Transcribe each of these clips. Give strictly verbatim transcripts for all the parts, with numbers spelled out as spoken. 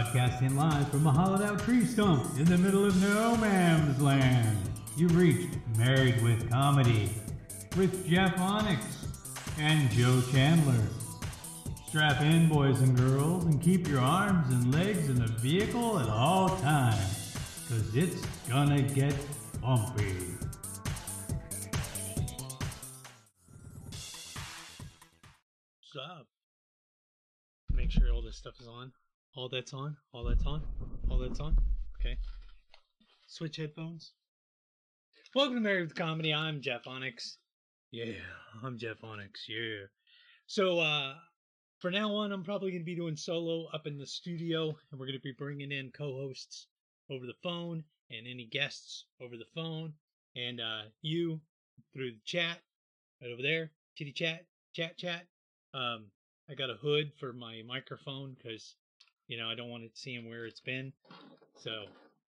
Broadcasting live from a hollowed-out tree stump in the middle of no man's land. You've reached Married with Comedy with Jeff Onyx and Joe Chandler. Strap in, boys and girls, and keep your arms and legs in the vehicle at all times, because it's gonna get bumpy. What's up? Make sure all this stuff is on. All that's on, all that's on, all that's on. Okay. Switch headphones. Welcome to Married with Comedy. I'm Jeff Onyx. Yeah, I'm Jeff Onyx. Yeah. So, uh, for now on, I'm probably going to be doing solo up in the studio, and we're going to be bringing in co-hosts over the phone and any guests over the phone, and uh, you through the chat right over there. Chitty chat, chat, chat. Um, I got a hood for my microphone because, you know, I don't want it seeing where it's been. So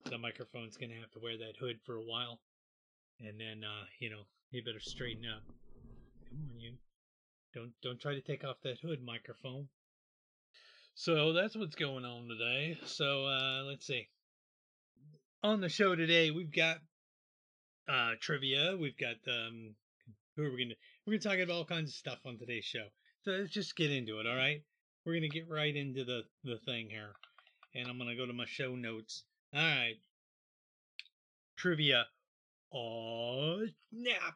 the microphone's going to have to wear that hood for a while. And then, uh, you know, you better straighten up. Come on, you. Don't don't try to take off that hood, microphone. So that's what's going on today. So uh, let's see. On the show today, we've got uh, trivia. We've got, um, who are we going to, we're going to talk about all kinds of stuff on today's show. So let's just get into it, all right? We're going to get right into the, the thing here. And I'm going to go to my show notes. All right. Trivia. Oh, snap.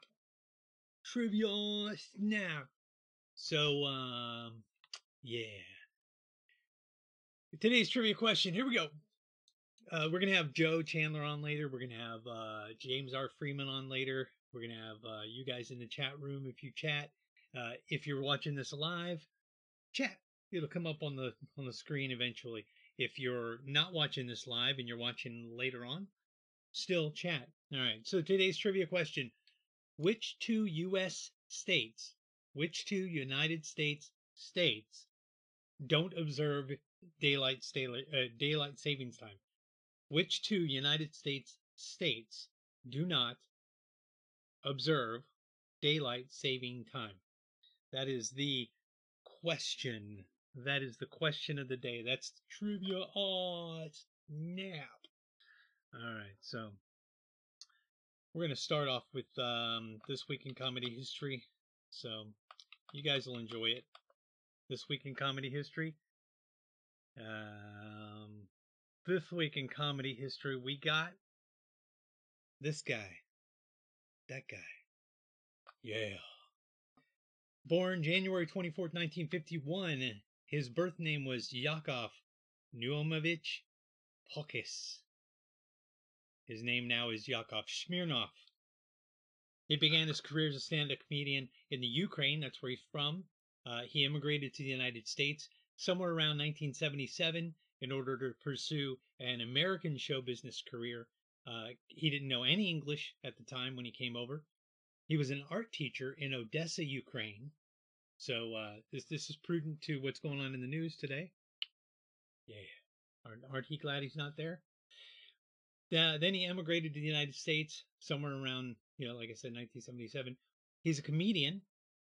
Trivia, snap. So, um, yeah. Today's trivia question. Here we go. Uh, we're going to have Joe Chandler on later. We're going to have uh, James R. Freeman on later. We're going to have uh, you guys in the chat room if you chat. Uh, if you're watching this live, chat. It'll come up on the on the screen eventually. If you're not watching this live and you're watching later on, still chat. All right. So today's trivia question: Which two U S states, which two United States states, don't observe daylight daylight uh, daylight savings time? Which two United States states do not observe daylight saving time? That is the question. That is the question of the day. That's trivia. Oh, snap. All right, so we're going to start off with um, This Week in Comedy History. So you guys will enjoy it. This Week in Comedy History. Um, this Week in Comedy History, we got this guy. That guy. Yeah. Born January twenty-fourth, nineteen fifty-one, his birth name was Yakov Nuimovich Polkis. His name now is Yakov Smirnoff. He began his career as a stand-up comedian in the Ukraine. That's where he's from. Uh, he immigrated to the United States somewhere around nineteen seventy-seven in order to pursue an American show business career. Uh, he didn't know any English at the time when he came over. He was an art teacher in Odessa, Ukraine. So uh, this this is prudent to what's going on in the news today. Yeah. Aren't, aren't he glad he's not there? Uh, then he emigrated to the United States somewhere around, you know, like I said, nineteen seventy-seven. He's a comedian.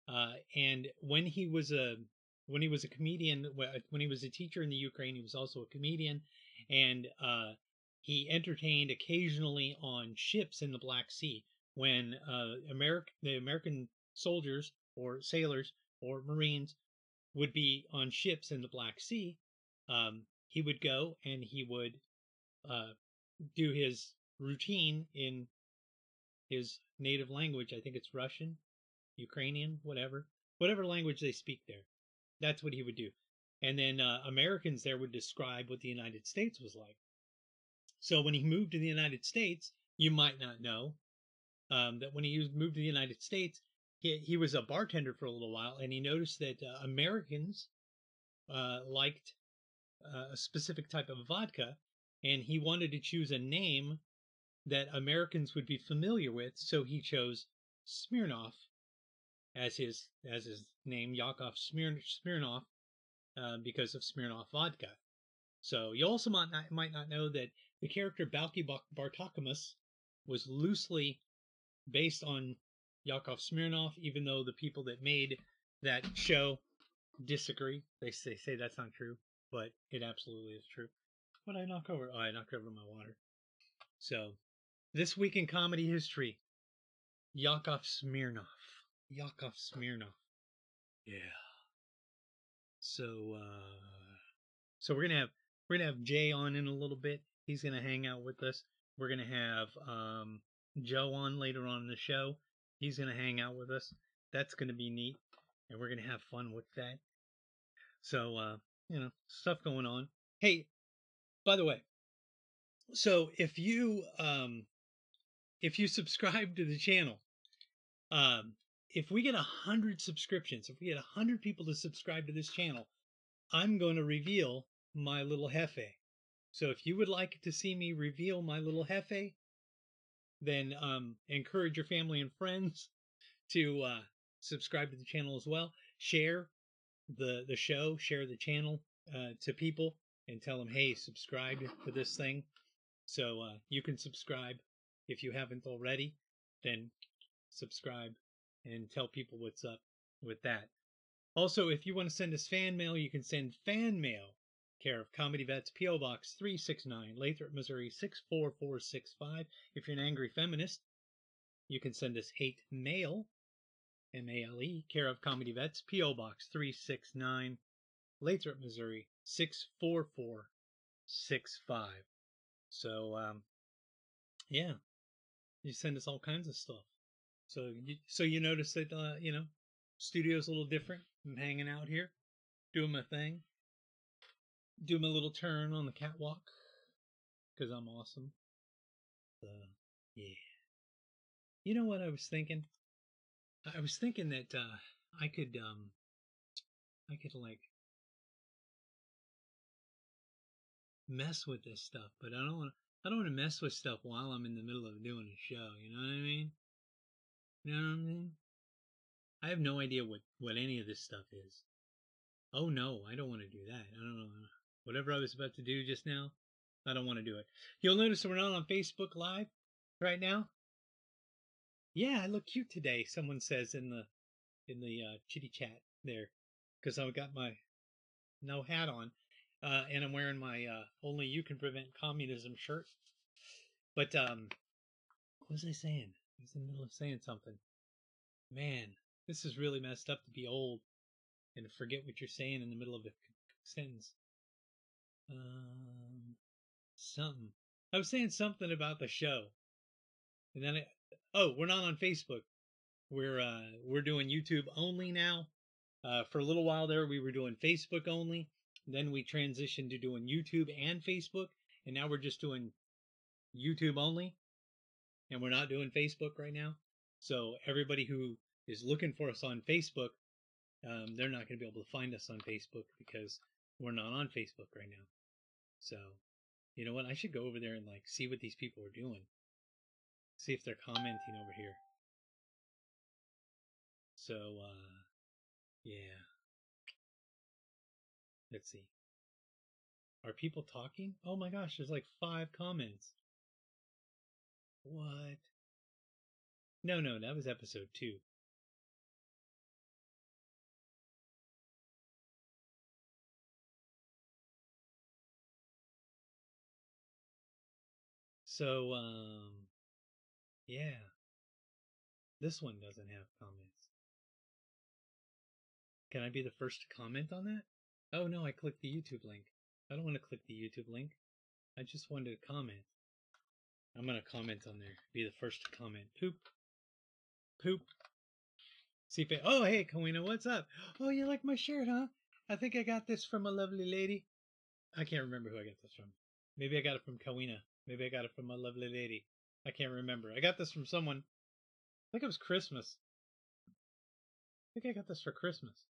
Uh, and when he was a when he was a comedian, when he was a teacher in the Ukraine, he was also a comedian. And uh, he entertained occasionally on ships in the Black Sea. When uh, America, the American soldiers or sailors or Marines would be on ships in the Black Sea, um, he would go and he would uh, do his routine in his native language. I think it's Russian, Ukrainian, whatever, whatever language they speak there. That's what he would do. And then uh, Americans there would describe what the United States was like. So when he moved to the United States, you might not know, Um, that when he moved to the United States, he, he was a bartender for a little while, and he noticed that uh, Americans uh, liked uh, a specific type of vodka, and he wanted to choose a name that Americans would be familiar with, so he chose Smirnoff as his as his name, Yakov Smir- Smirnoff, uh, because of Smirnoff vodka. So you also might not, might not know that the character Balki Bartokomus was loosely based on Yakov Smirnoff, even though the people that made that show disagree. They say, say that's not true, but it absolutely is true. What did I knock over? Oh, I knocked over my water. So, this week in comedy history, Yakov Smirnoff. Yakov Smirnoff. Yeah. So, uh, so we're gonna have we're gonna have Jay on in a little bit. He's gonna hang out with us. We're gonna have um, Joe on later on in the show. He's gonna hang out with us. That's gonna be neat, and we're gonna have fun with that. So, uh, you know, stuff going on. Hey, by the way, so if you um, if you subscribe to the channel, um. If we get a hundred subscriptions, if we get a hundred people to subscribe to this channel, I'm going to reveal my little jefe. So if you would like to see me reveal my little jefe, then um, encourage your family and friends to uh, subscribe to the channel as well. Share the the show, share the channel uh, to people, and tell them, hey, subscribe to this thing. So uh, you can subscribe if you haven't already. Then subscribe. And tell people what's up with that. Also, if you want to send us fan mail, you can send fan mail care of Comedy Vets, P O Box three six nine, Lathrop, Missouri six four four six five. If you're an angry feminist, you can send us hate mail, M A L E, care of Comedy Vets, P O Box three six nine, Lathrop, Missouri six four four six five. So, um, yeah, you send us all kinds of stuff. So you, so you notice that, uh, you know, studio's a little different. I'm hanging out here, doing my thing, doing my little turn on the catwalk, because I'm awesome. So, yeah. You know what I was thinking? I was thinking that uh, I could, um, I could, like, mess with this stuff, but I don't want to, I don't want to mess with stuff while I'm in the middle of doing a show, you know what I mean? You know what I mean? I have no idea what, what any of this stuff is. Oh no, I don't want to do that. I don't know. Whatever I was about to do just now, I don't want to do it. You'll notice we're not on Facebook Live right now. Yeah, I look cute today, someone says in the in the uh, chitty chat there, because I've got my no hat on, uh, and I'm wearing my uh, Only You Can Prevent Communism shirt. But um, what was I saying? I was in the middle of saying something. Man, this is really messed up to be old and forget what you're saying in the middle of a sentence. Um, something. I was saying something about the show, and then I, oh, we're not on Facebook. We're uh, we're doing YouTube only now. Uh, for a little while there, we were doing Facebook only. Then we transitioned to doing YouTube and Facebook, and now we're just doing YouTube only. And we're not doing Facebook right now. So everybody who is looking for us on Facebook, um, they're not going to be able to find us on Facebook because we're not on Facebook right now. So, you know what? I should go over there and, like, see what these people are doing. See if they're commenting over here. So, uh, yeah. Let's see. Are people talking? Oh my gosh, there's like five comments. What? No, no, that was episode two. So, um, yeah. This one doesn't have comments. Can I be the first to comment on that? Oh, no, I clicked the YouTube link. I don't want to click the YouTube link. I just wanted to comment. I'm going to comment on there. Be the first to comment. Poop. Poop. See if I, oh, hey, Kawina, what's up? Oh, you like my shirt, huh? I think I got this from a lovely lady. I can't remember who I got this from. Maybe I got it from Kawina. Maybe I got it from my lovely lady. I can't remember. I got this from someone. I think it was Christmas. I think I got this for Christmas.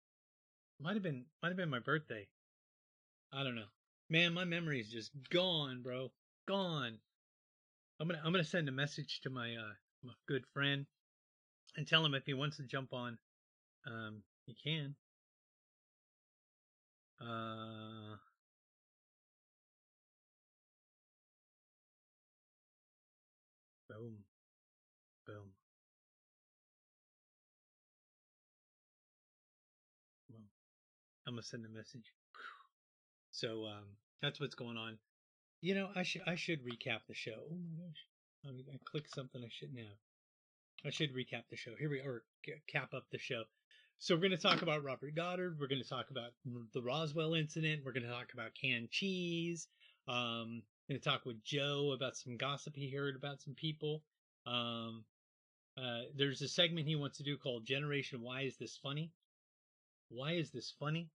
Might have been, might have been my birthday. I don't know. Man, my memory is just gone, bro. Gone. I'm gonna I'm gonna send a message to my uh my good friend and tell him if he wants to jump on, um he can. Uh, boom, boom. Well, I'm gonna send a message. So um that's what's going on. You know, I should I should recap the show. Oh my gosh, I, mean, I clicked something I shouldn't have. I should recap the show. Here we are, cap up the show. So we're going to talk about Robert Goddard. We're going to talk about the Roswell incident. We're going to talk about canned cheese. Um, going to talk with Joe about some gossip he heard about some people. Um, uh, there's a segment he wants to do called Generation Why Is This Funny? Why is this funny?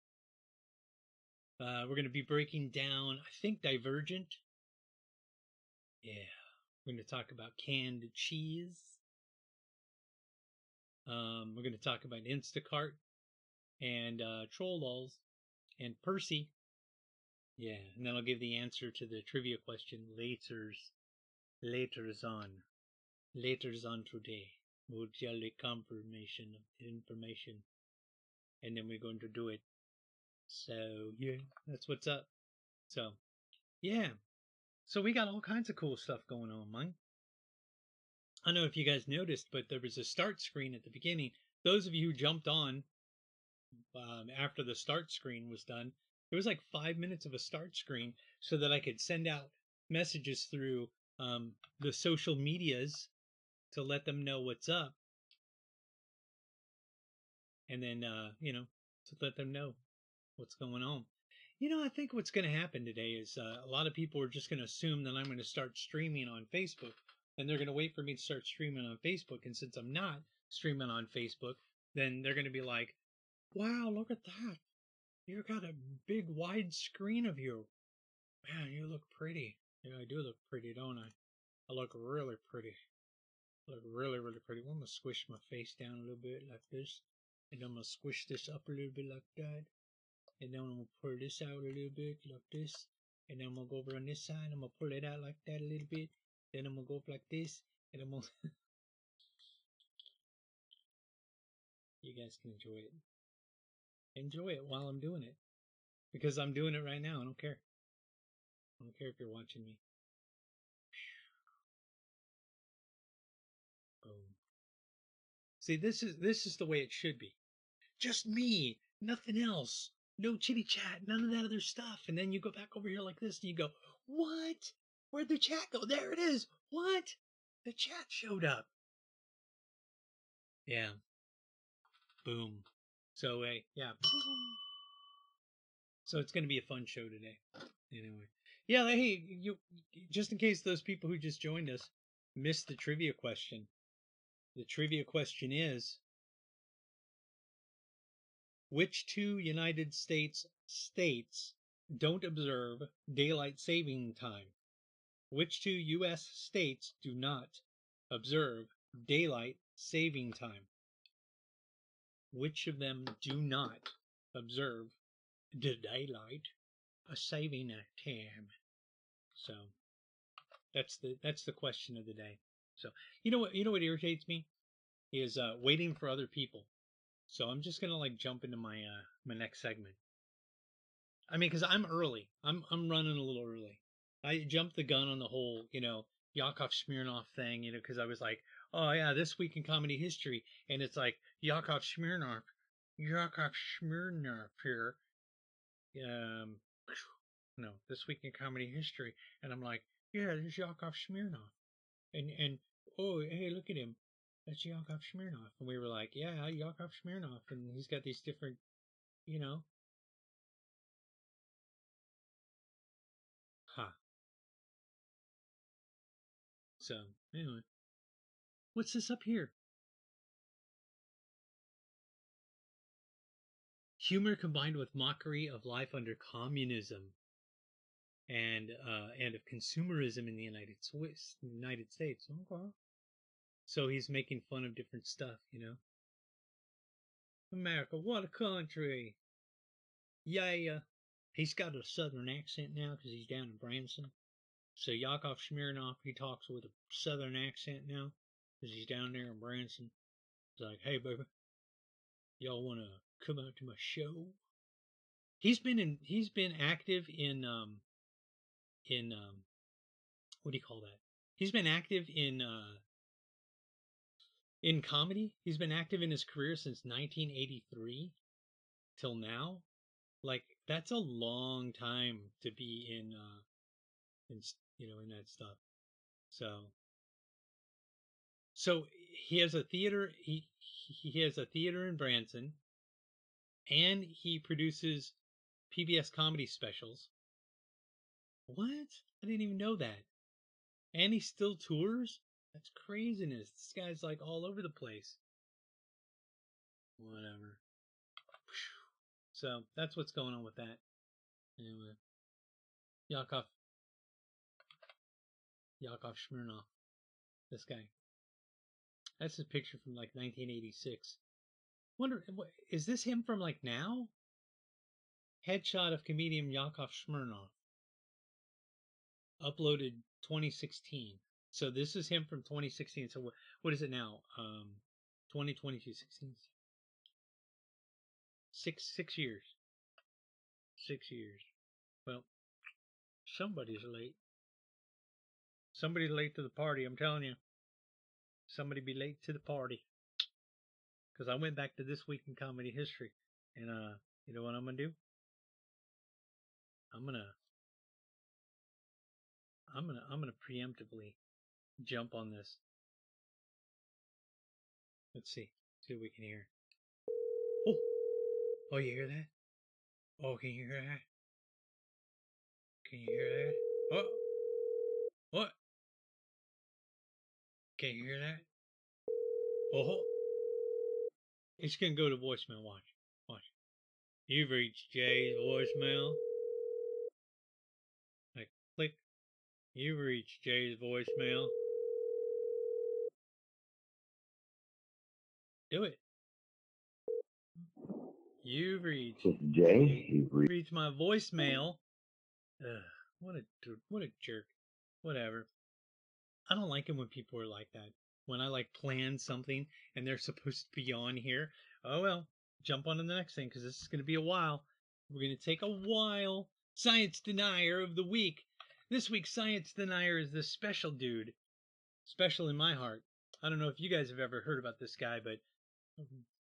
Uh, we're going to be breaking down, I think, Divergent. Yeah. We're going to talk about canned cheese. Um, we're going to talk about Instacart and uh, troll lulls and Percy. Yeah, and then I'll give the answer to the trivia question later's, later's on. Later's on today. We'll tell the confirmation of the information. And then we're going to do it. So, yeah, that's what's up. So, yeah. So we got all kinds of cool stuff going on, Mike. I don't know if you guys noticed, but there was a start screen at the beginning. Those of you who jumped on um, after the start screen was done, it was like five minutes of a start screen so that I could send out messages through um, the social medias to let them know what's up. And then, uh, you know, to let them know what's going on. You know, I think what's going to happen today is uh, a lot of people are just going to assume that I'm going to start streaming on Facebook. And they're going to wait for me to start streaming on Facebook. And since I'm not streaming on Facebook, then they're going to be like, wow, look at that. You've got a big wide screen of you. Man, you look pretty. Yeah, I do look pretty, don't I? I look really pretty. I look really, really pretty. Well, I'm going to squish my face down a little bit like this. And I'm going to squish this up a little bit like that. And then I'm going to pull this out a little bit like this. And then I'm going to go over on this side. I'm going to pull it out like that a little bit. Then I'm going to go up like this, and I'm going to... You guys can enjoy it. Enjoy it while I'm doing it. Because I'm doing it right now. I don't care. I don't care if you're watching me. Boom. See, this is this is the way it should be. Just me. Nothing else. No chitty chat. None of that other stuff. And then you go back over here like this, and you go, what? Where'd the chat go? There it is. What? The chat showed up. Yeah. Boom. So, uh, yeah. So it's going to be a fun show today. Anyway. Yeah, hey, you. Just in case those people who just joined us missed the trivia question. The trivia question is, which two United States states don't observe daylight saving time? Which two U S states do not observe daylight saving time? Which of them do not observe the daylight saving time? So that's the that's the question of the day. So you know what you know what irritates me is uh, waiting for other people. So I'm just gonna like jump into my uh, my next segment. I mean, because I'm early. I'm I'm running a little early. I jumped the gun on the whole, you know, Yakov Smirnoff thing, you know, because I was like, oh, yeah, this week in comedy history. And it's like, Yakov Smirnoff, Yakov Smirnoff here. Um, no, this week in comedy history. And I'm like, yeah, there's Yakov Smirnoff. And, and oh, hey, look at him. That's Yakov Smirnoff. And we were like, yeah, Yakov Smirnoff. And he's got these different, you know. Huh. So, anyway, what's this up here? Humor combined with mockery of life under communism and uh, and of consumerism in the United Swiss, United States. Okay. So he's making fun of different stuff, you know? America, what a country! Yeah. He's got a southern accent now because he's down in Branson. So Yakov Smirnoff, he talks with a southern accent now, because he's down there in Branson. He's like, hey, baby, y'all want to come out to my show? He's been in, he's been active in, um, in, um, what do you call that? He's been active in, uh, in comedy. He's been active in his career since nineteen eighty-three till now. Like, that's a long time to be in, uh, and, you know, and that stuff. So, so he has a theater. He he has a theater in Branson, and he produces P B S comedy specials. What? I didn't even know that. And he still tours? That's craziness. This guy's like all over the place. Whatever. So that's what's going on with that. Anyway, Yakov. Yakov Smirnoff. This guy. That's his picture from like nineteen eighty-six. Wonder, is this him from like now? Headshot of comedian Yakov Smirnoff. Uploaded twenty sixteen. So this is him from twenty sixteen. So what, what is it now? Um, twenty twenty-two, sixteen. Six, six years. Six years. Well, somebody's late. Somebody's late to the party, I'm telling you. Somebody be late to the party. Because I went back to This Week in Comedy History. And, uh, you know what I'm going to do? I'm going to... I'm gonna I'm gonna preemptively jump on this. Let's see. See what we can hear. Oh, oh, you hear that? Oh, can you hear that? Can you hear that? Oh, what? Can you hear that? Oh, it's gonna go to voicemail. Watch, watch. You've reached Jay's voicemail. I click. You've reached Jay's voicemail. Do it. You've reached Jay. You've re- reached my voicemail. Ugh, what a what a jerk. Whatever. I don't like it when people are like that. When I like plan something and they're supposed to be on here. Oh well, jump on to the next thing because this is going to be a while. We're going to take a while. Science Denier of the Week. This week's Science Denier is this special dude, special in my heart. I don't know if you guys have ever heard about this guy, but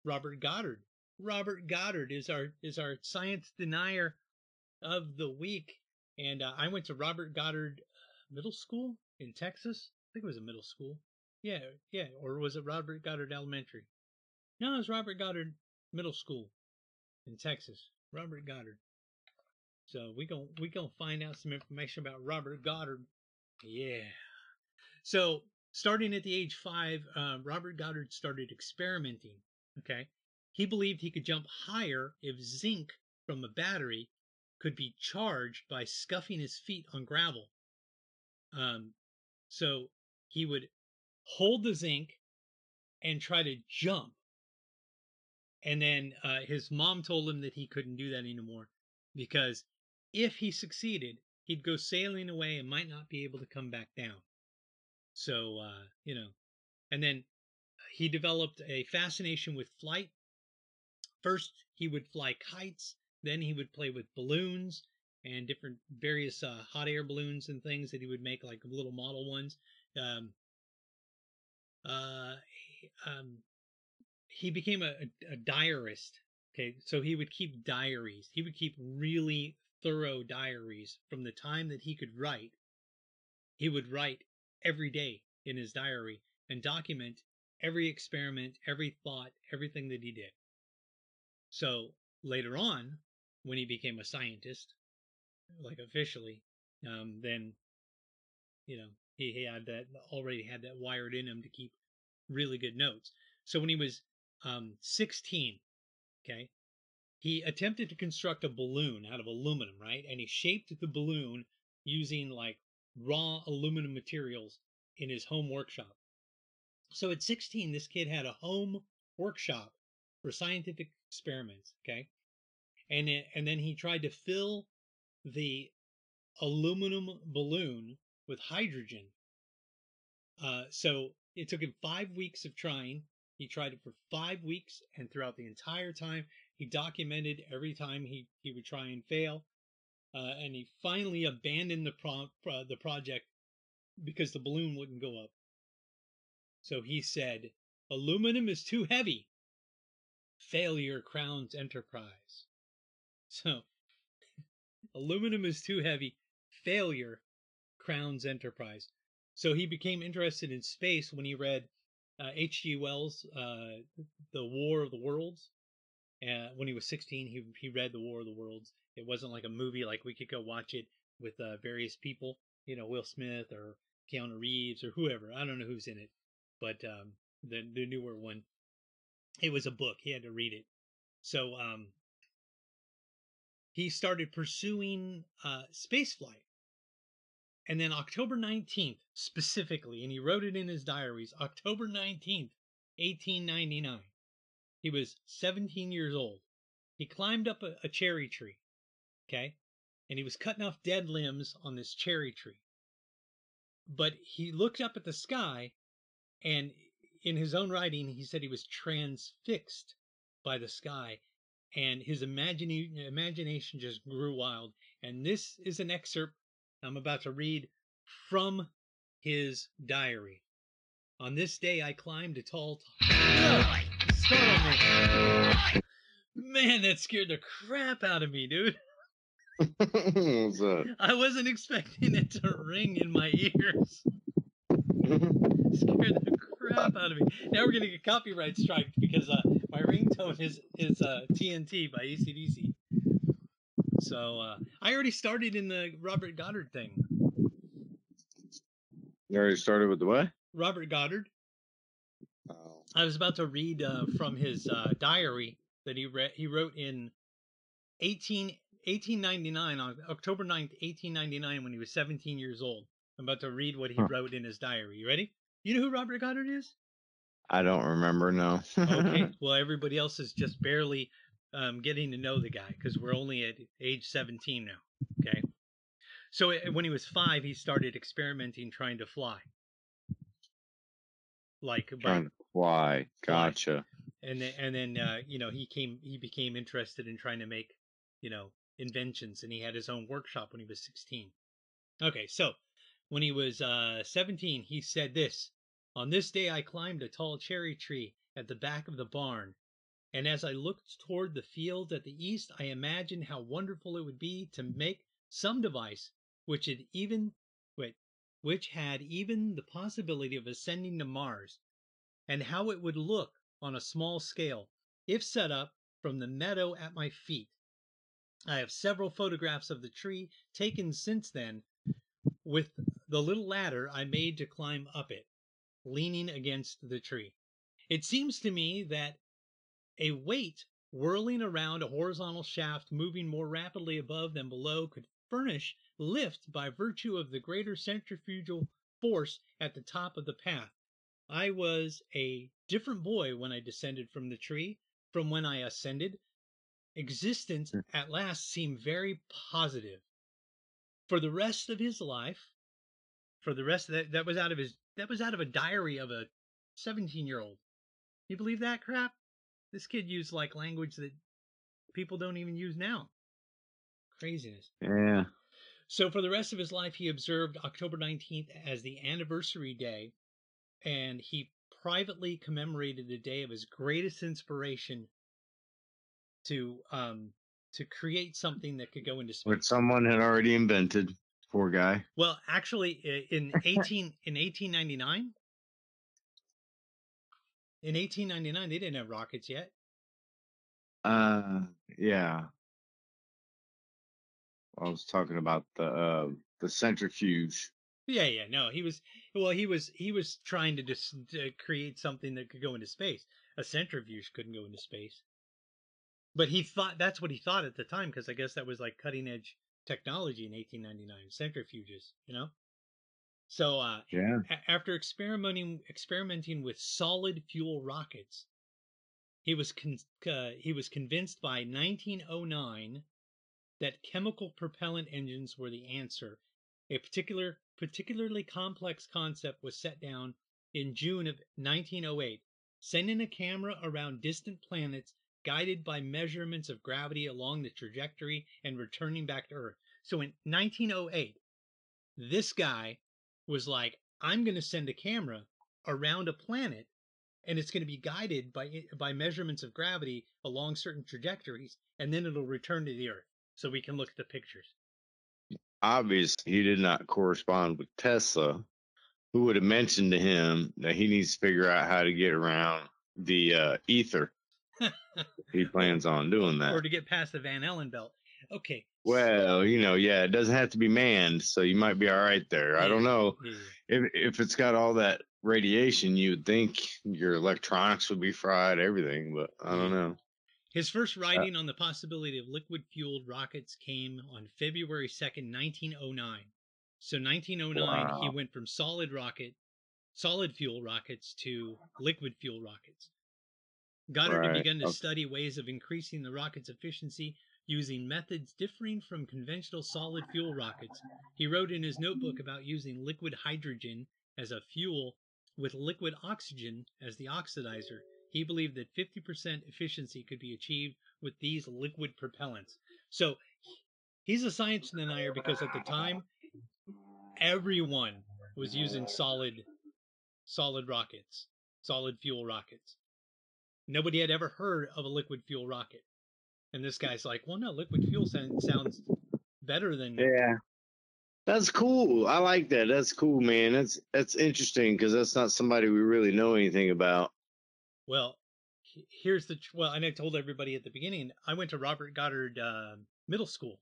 Robert Goddard. Robert Goddard is our is our Science Denier of the Week. And uh, I went to Robert Goddard Middle School in Texas. I think it was a middle school. Yeah, yeah. Or was it Robert Goddard Elementary? No, it was Robert Goddard Middle School in Texas. Robert Goddard. So we gon' we gonna find out some information about Robert Goddard. Yeah. So starting at the age five, uh, Robert Goddard started experimenting. Okay. He believed he could jump higher if zinc from a battery could be charged by scuffing his feet on gravel. Um, so he would hold the zinc and try to jump. And then uh, his mom told him that he couldn't do that anymore because if he succeeded, he'd go sailing away and might not be able to come back down. So, uh, you know, and then he developed a fascination with flight. First, he would fly kites. Then he would play with balloons and different various uh, hot air balloons and things that he would make, like little model ones. Um, uh, um, he became a, a, a diarist. Okay, so he would keep diaries. He would keep really thorough diaries from the time that he could write. He would write every day in his diary and document every experiment, every thought, everything that he did. So later on, when he became a scientist, like officially, um, then, you know, he, he had that already had that wired in him to keep really good notes. So when he was um, sixteen, okay, he attempted to construct a balloon out of aluminum, right? And he shaped the balloon using like raw aluminum materials in his home workshop. So at sixteen, this kid had a home workshop for scientific experiments, okay? And it, and then he tried to fill the aluminum balloon with hydrogen. Uh, so it took him five weeks of trying. He tried it for five weeks, and throughout the entire time, he documented every time he, he would try and fail. Uh, and he finally abandoned the pro- uh, the project because the balloon wouldn't go up. So he said, "Aluminum is too heavy. Failure crowns enterprise." So, aluminum is too heavy. Failure Crown's enterprise. So he became interested in space when he read uh, H G Wells' uh, The War of the Worlds. Uh, when he was sixteen, he he read The War of the Worlds. It wasn't like a movie, like we could go watch it with uh, various people, you know, Will Smith or Keanu Reeves or whoever. I don't know who's in it, but um, the, the newer one, it was a book. He had to read it. So um, he started pursuing uh, spaceflight. And then October nineteenth, specifically, and he wrote it in his diaries, October nineteenth, eighteen ninety-nine. He was seventeen years old. He climbed up a, a cherry tree, okay? And he was cutting off dead limbs on this cherry tree. But he looked up at the sky, and in his own writing, he said he was transfixed by the sky, and his imagine, imagination just grew wild. And this is an excerpt I'm about to read from his diary. On this day, I climbed a tall... T- oh, start on me. Man, that scared the crap out of me, dude. What's that? I wasn't expecting it to ring in my ears. Scared the crap out of me. Now we're going to get copyright striked because uh, my ringtone is, is uh, T N T by A C D C. So, uh, I already started in the Robert Goddard thing. You already started with the what? Robert Goddard. Oh. I was about to read uh, from his uh, diary that he re- he wrote in eighteen, eighteen ninety-nine, on October ninth, eighteen ninety-nine, when he was seventeen years old. I'm about to read what he huh. wrote in his diary. You ready? You know who Robert Goddard is? I don't remember, no. Okay, well, everybody else is just barely... Um, getting to know the guy, because we're only at age seventeen now, okay? So it, when he was five, he started experimenting trying to fly. Like trying to fly. Gotcha. And then, and then uh, you know, he came, he became interested in trying to make, you know, inventions, and he had his own workshop when he was sixteen. Okay, so when he was uh, seventeen, he said this: "On this day, I climbed a tall cherry tree at the back of the barn. And as I looked toward the field at the east, I imagined how wonderful it would be to make some device which had even wait, which had even the possibility of ascending to Mars, and how it would look on a small scale if set up from the meadow at my feet. I have several photographs of the tree taken since then with the little ladder I made to climb up it, leaning against the tree. It seems to me that a weight whirling around a horizontal shaft moving more rapidly above than below could furnish lift by virtue of the greater centrifugal force at the top of the path. I was a different boy when I descended from the tree, from when I ascended. Existence at last seemed very positive." For the rest of his life, for the rest of that, that was out of his, that was out of a diary of a seventeen-year-old. You believe that crap? This kid used, like, language that people don't even use now. Craziness. Yeah. So for the rest of his life, he observed October nineteenth as the anniversary day, and he privately commemorated the day of his greatest inspiration to um to create something that could go into space. What someone had already invented, poor guy. Well, actually, in eighteen in eighteen ninety-nine... In eighteen ninety-nine, they didn't have rockets yet. Uh, yeah. I was talking about the uh, the centrifuge. Yeah, yeah. No, he was. Well, he was. He was trying to just uh, create something that could go into space. A centrifuge couldn't go into space. But he thought that's what he thought at the time, because I guess that was like cutting edge technology in eighteen ninety-nine. Centrifuges, you know. So uh, yeah. a- after experimenting experimenting with solid fuel rockets, he was con- uh, he was convinced by nineteen oh nine that chemical propellant engines were the answer. A particular particularly complex concept was set down in June of nineteen oh eight, sending a camera around distant planets guided by measurements of gravity along the trajectory and returning back to Earth. So in nineteen oh eight, this guy was like, I'm going to send a camera around a planet, and it's going to be guided by by measurements of gravity along certain trajectories, and then it'll return to the Earth so we can look at the pictures. obviously he did not correspond with Tesla, who would have mentioned to him that he needs to figure out how to get around the uh, ether. He plans on doing that. Or to get past the Van Allen belt. Okay. Well, you know, yeah, it doesn't have to be manned, so you might be all right there. Yeah. I don't know. Yeah. If if it's got all that radiation, you would think your electronics would be fried, everything, but I don't know. His first writing uh, on the possibility of liquid-fueled rockets came on February second, nineteen oh nine. So nineteen oh nine, wow. He went from solid rocket, solid fuel rockets to liquid fuel rockets. Goddard right. had begun to okay. study ways of increasing the rocket's efficiency using methods differing from conventional solid fuel rockets. He wrote in his notebook about using liquid hydrogen as a fuel with liquid oxygen as the oxidizer. He believed that fifty percent efficiency could be achieved with these liquid propellants. So he's a science denier because at the time, everyone was using solid, solid rockets, solid fuel rockets. Nobody had ever heard of a liquid fuel rocket. And this guy's like, well, no, liquid fuel sound, sounds better than... Yeah. That's cool. I like that. That's cool, man. That's, that's interesting because that's not somebody we really know anything about. Well, here's the... Well, and I told everybody at the beginning, I went to Robert Goddard uh, Middle School.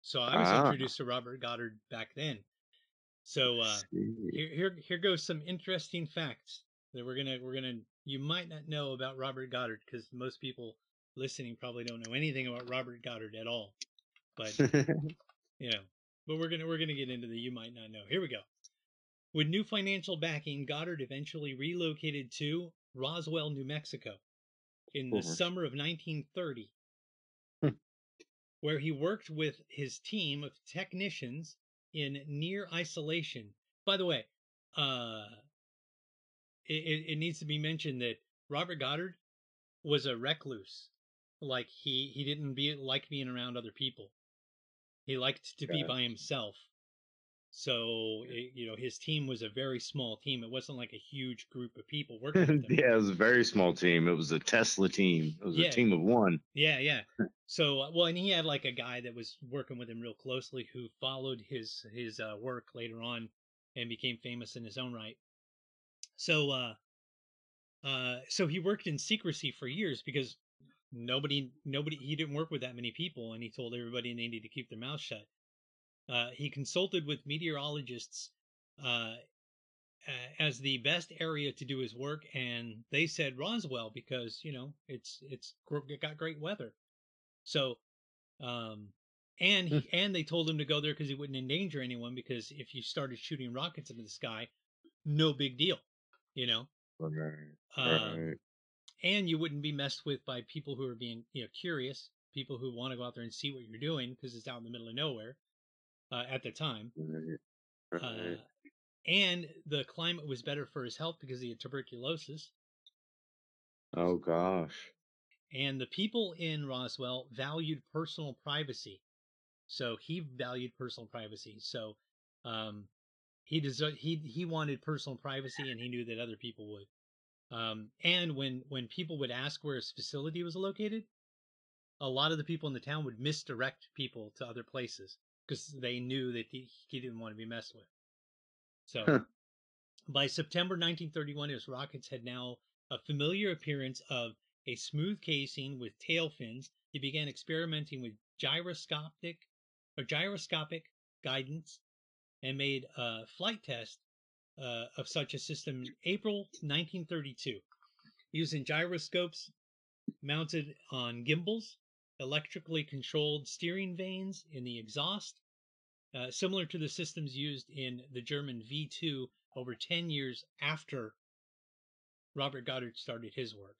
So I was ah. introduced to Robert Goddard back then. So uh, here, here, here goes some interesting facts that we're gonna, we're gonna. You might not know about Robert Goddard because most people listening probably don't know anything about Robert Goddard at all. But you know, but we're gonna, we're gonna get into the you might not know. Here we go. With new financial backing, Goddard eventually relocated to Roswell, New Mexico, in the Over. summer of nineteen thirty, where he worked with his team of technicians in near isolation. By the way, uh, it, it needs to be mentioned that Robert Goddard was a recluse. Like he, he didn't be like being around other people. He liked to be by himself. So it, you know, his team was a very small team. It wasn't like a huge group of people working with him. Yeah, it was a very small team. It was a Tesla team. It was yeah. a team of one. Yeah, yeah. So, well, and he had like a guy that was working with him real closely who followed his his uh, work later on and became famous in his own right. So, uh, uh, so he worked in secrecy for years because nobody, nobody, he didn't work with that many people, and he told everybody they needed to keep their mouth shut. Uh, he consulted with meteorologists uh, as the best area to do his work, and they said Roswell because, you know, it's it's it got great weather. So, um, and he, and they told him to go there because he wouldn't endanger anyone, because if you started shooting rockets into the sky, no big deal, you know. Right. Um, right. And you wouldn't be messed with by people who are being, you know, curious, people who want to go out there and see what you're doing because it's out in the middle of nowhere uh, at the time. Right. Uh, and the climate was better for his health because he had tuberculosis. Oh, gosh. And the people in Roswell valued personal privacy. So he valued personal privacy. So um, he deserved, he he wanted personal privacy, and he knew that other people would. Um, and when, when people would ask where his facility was located, a lot of the people in the town would misdirect people to other places because they knew that he, he didn't want to be messed with. So huh. by September nineteen thirty-one, his rockets had now a familiar appearance of a smooth casing with tail fins. He began experimenting with gyroscopic or gyroscopic guidance and made a flight test uh, of such a system in April nineteen thirty-two, using gyroscopes mounted on gimbals, electrically controlled steering vanes in the exhaust, uh, similar to the systems used in the German V two over ten years after Robert Goddard started his work.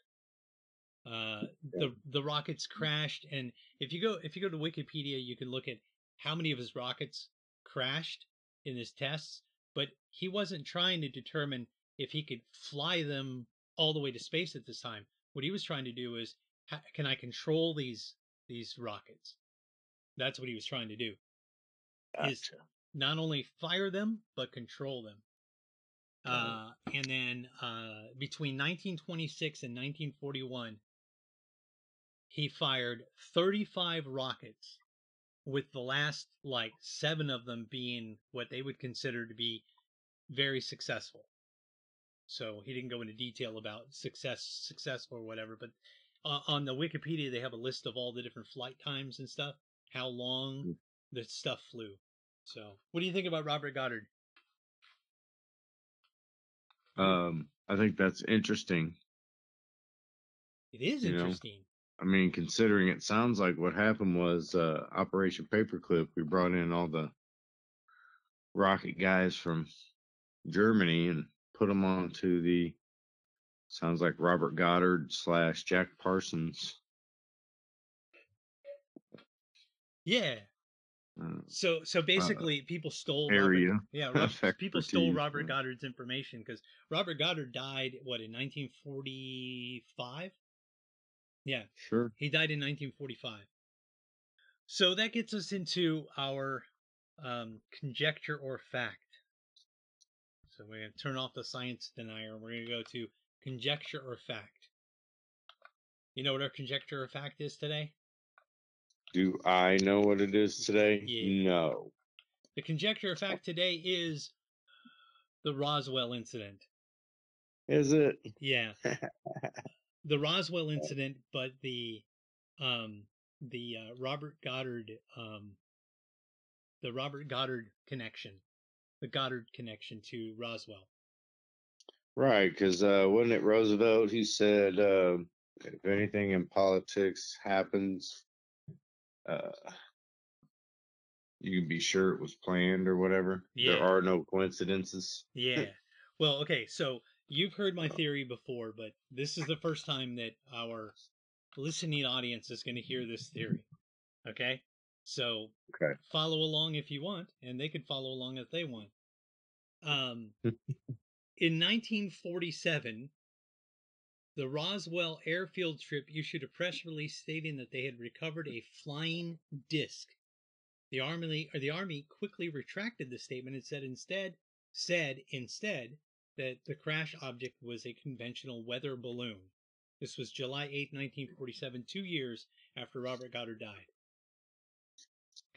Uh, the the rockets crashed, and if you go if you go to Wikipedia, you can look at how many of his rockets crashed in his tests. But he wasn't trying to determine if he could fly them all the way to space at this time. What he was trying to do is, how can I control these these rockets? That's what he was trying to do. Gotcha. Is not only fire them but control them. Uh, and then uh, between nineteen twenty-six and nineteen forty-one. He fired thirty-five rockets with the last like seven of them being what they would consider to be very successful. So he didn't go into detail about success, successful or whatever, but uh, on the Wikipedia, they have a list of all the different flight times and stuff, how long the stuff flew. So what do you think about Robert Goddard? Um, I think that's interesting. It is you interesting. Know? I mean, considering it sounds like what happened was uh, Operation Paperclip, we brought in all the rocket guys from Germany and put them onto the, sounds like Robert Goddard slash Jack Parsons. Yeah. Uh, so so basically uh, people stole area. Robert, yeah, Robert, people stole Robert Goddard's information because Robert Goddard died, what, in nineteen forty-five? Yeah, sure. He died in nineteen forty-five. So that gets us into our um, conjecture or fact. So we're going to turn off the science denier. And we're going to go to conjecture or fact. You know what our conjecture or fact is today? Do I know what it is today? Yeah. No. The conjecture or fact today is the Roswell incident. Is it? Yeah. The Roswell incident, but the um, the uh, Robert Goddard um, the Robert Goddard connection. The Goddard connection to Roswell. Right, because uh, wasn't it Roosevelt who said, uh, if anything in politics happens, uh, you can be sure it was planned or whatever. Yeah. There are no coincidences. Yeah. Well, okay, so you've heard my theory before, but this is the first time that our listening audience is going to hear this theory. Okay? So okay. Follow along if you want, and they could follow along if they want. Um, in nineteen forty-seven, the Roswell airfield trip issued a press release stating that they had recovered a flying disc. The Army, or the Army quickly retracted the statement and said instead, said instead that the crash object was a conventional weather balloon. This was July eighth, nineteen forty-seven, two years after Robert Goddard died.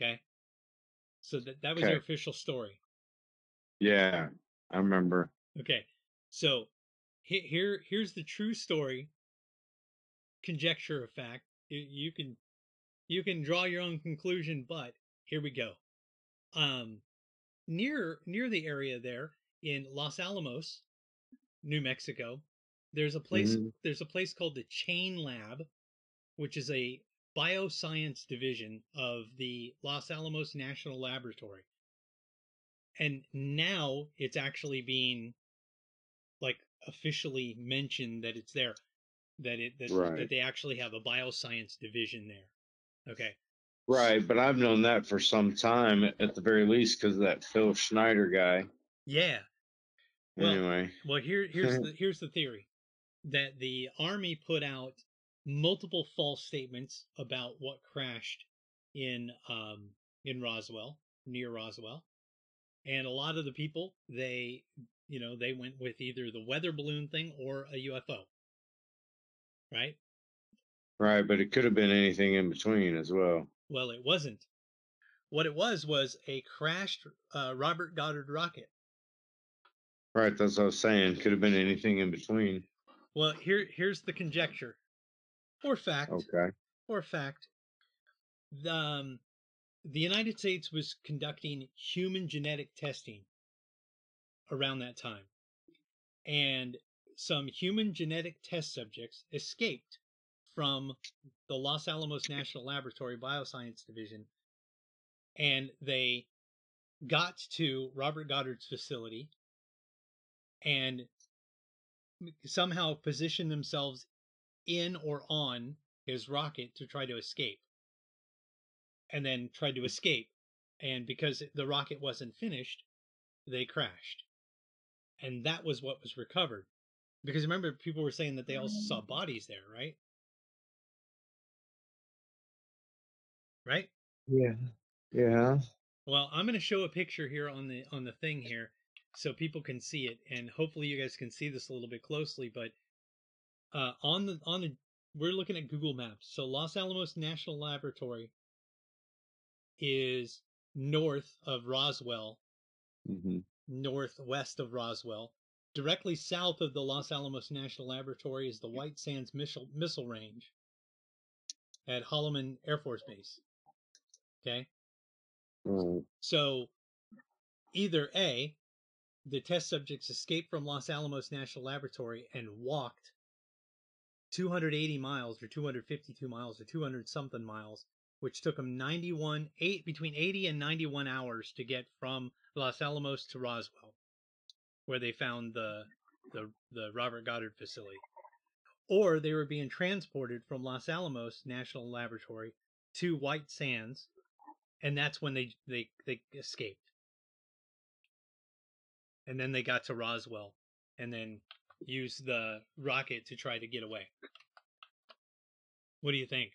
Okay, so that, that was okay. Your official story. Yeah, I remember. Okay, so he, here here's the true story. Conjecture of fact. You, you can you can draw your own conclusion, but here we go. Um, near near the area there in Los Alamos, New Mexico, there's a place mm-hmm. there's a place called the Chain Lab, which is a bioscience division of the Los Alamos National Laboratory. And now it's actually being like officially mentioned that it's there, that it that, right. that they actually have a bioscience division there. Okay. Right. But I've known that for some time at the very least, because of that Phil Schneider guy. Yeah. Well, anyway. Well, here, here's the, here's the theory that the Army put out multiple false statements about what crashed in um, in Roswell, near Roswell. And a lot of the people, they, you know, they went with either the weather balloon thing or a U F O. Right? Right, but it could have been anything in between as well. Well, it wasn't. What it was was a crashed uh, Robert Goddard rocket. Right, that's what I was saying. Could have been anything in between. Well, here here's the conjecture. Or fact, okay. or fact, the, um, the United States was conducting human genetic testing around that time. And some human genetic test subjects escaped from the Los Alamos National Laboratory Bioscience Division. And they got to Robert Goddard's facility and somehow positioned themselves in or on his rocket to try to escape, and then tried to escape. And because the rocket wasn't finished, they crashed. And that was what was recovered. Because remember, people were saying that they also saw bodies there, right? Right? Yeah. Yeah. Well, I'm going to show a picture here on the, on the thing here so people can see it. And hopefully you guys can see this a little bit closely, but Uh, on the on the we're looking at Google Maps. So Los Alamos National Laboratory is north of Roswell, mm-hmm. northwest of Roswell. Directly south of the Los Alamos National Laboratory is the White Sands Missile, Missile Range at Holloman Air Force Base. Okay? Mm. So either A, the test subjects escaped from Los Alamos National Laboratory and walked two hundred eighty miles or two hundred fifty-two miles or two hundred something miles, which took them ninety-one, eight, between eighty and ninety-one hours to get from Los Alamos to Roswell, where they found the, the the Robert Goddard facility. Or they were being transported from Los Alamos National Laboratory to White Sands, and that's when they, they, they escaped. And then they got to Roswell, and then used the rocket to try to get away. What do you think?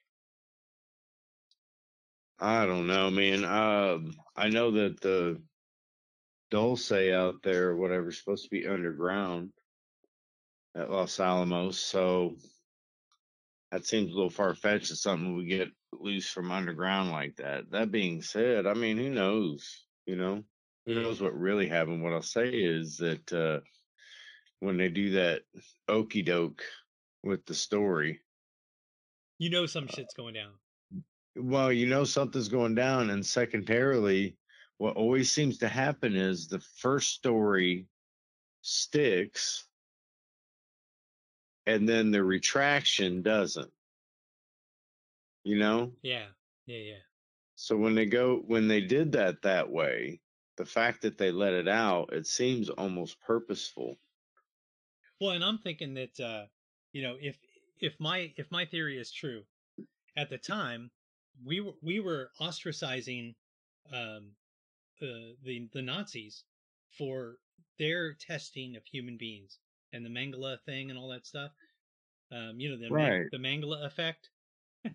I don't know, man. Um, I know that the Dulce out there, or whatever, is supposed to be underground at Los Alamos, so that seems a little far-fetched that something would get loose from underground like that. That being said, I mean, who knows, you know? Who knows what really happened? What I'll say is that uh, when they do that okie doke with the story, you know some shit's going down. Well, you know something's going down, and secondarily, what always seems to happen is the first story sticks, and then the retraction doesn't. You know? Yeah, yeah, yeah. So when they go, when they did that that way, the fact that they let it out, it seems almost purposeful. Well, and I'm thinking that, uh, you know, if if my if my theory is true, at the time we were we were ostracizing um, uh, the the Nazis for their testing of human beings and the Mengele thing and all that stuff. Um, you know, the right. the Mengele effect.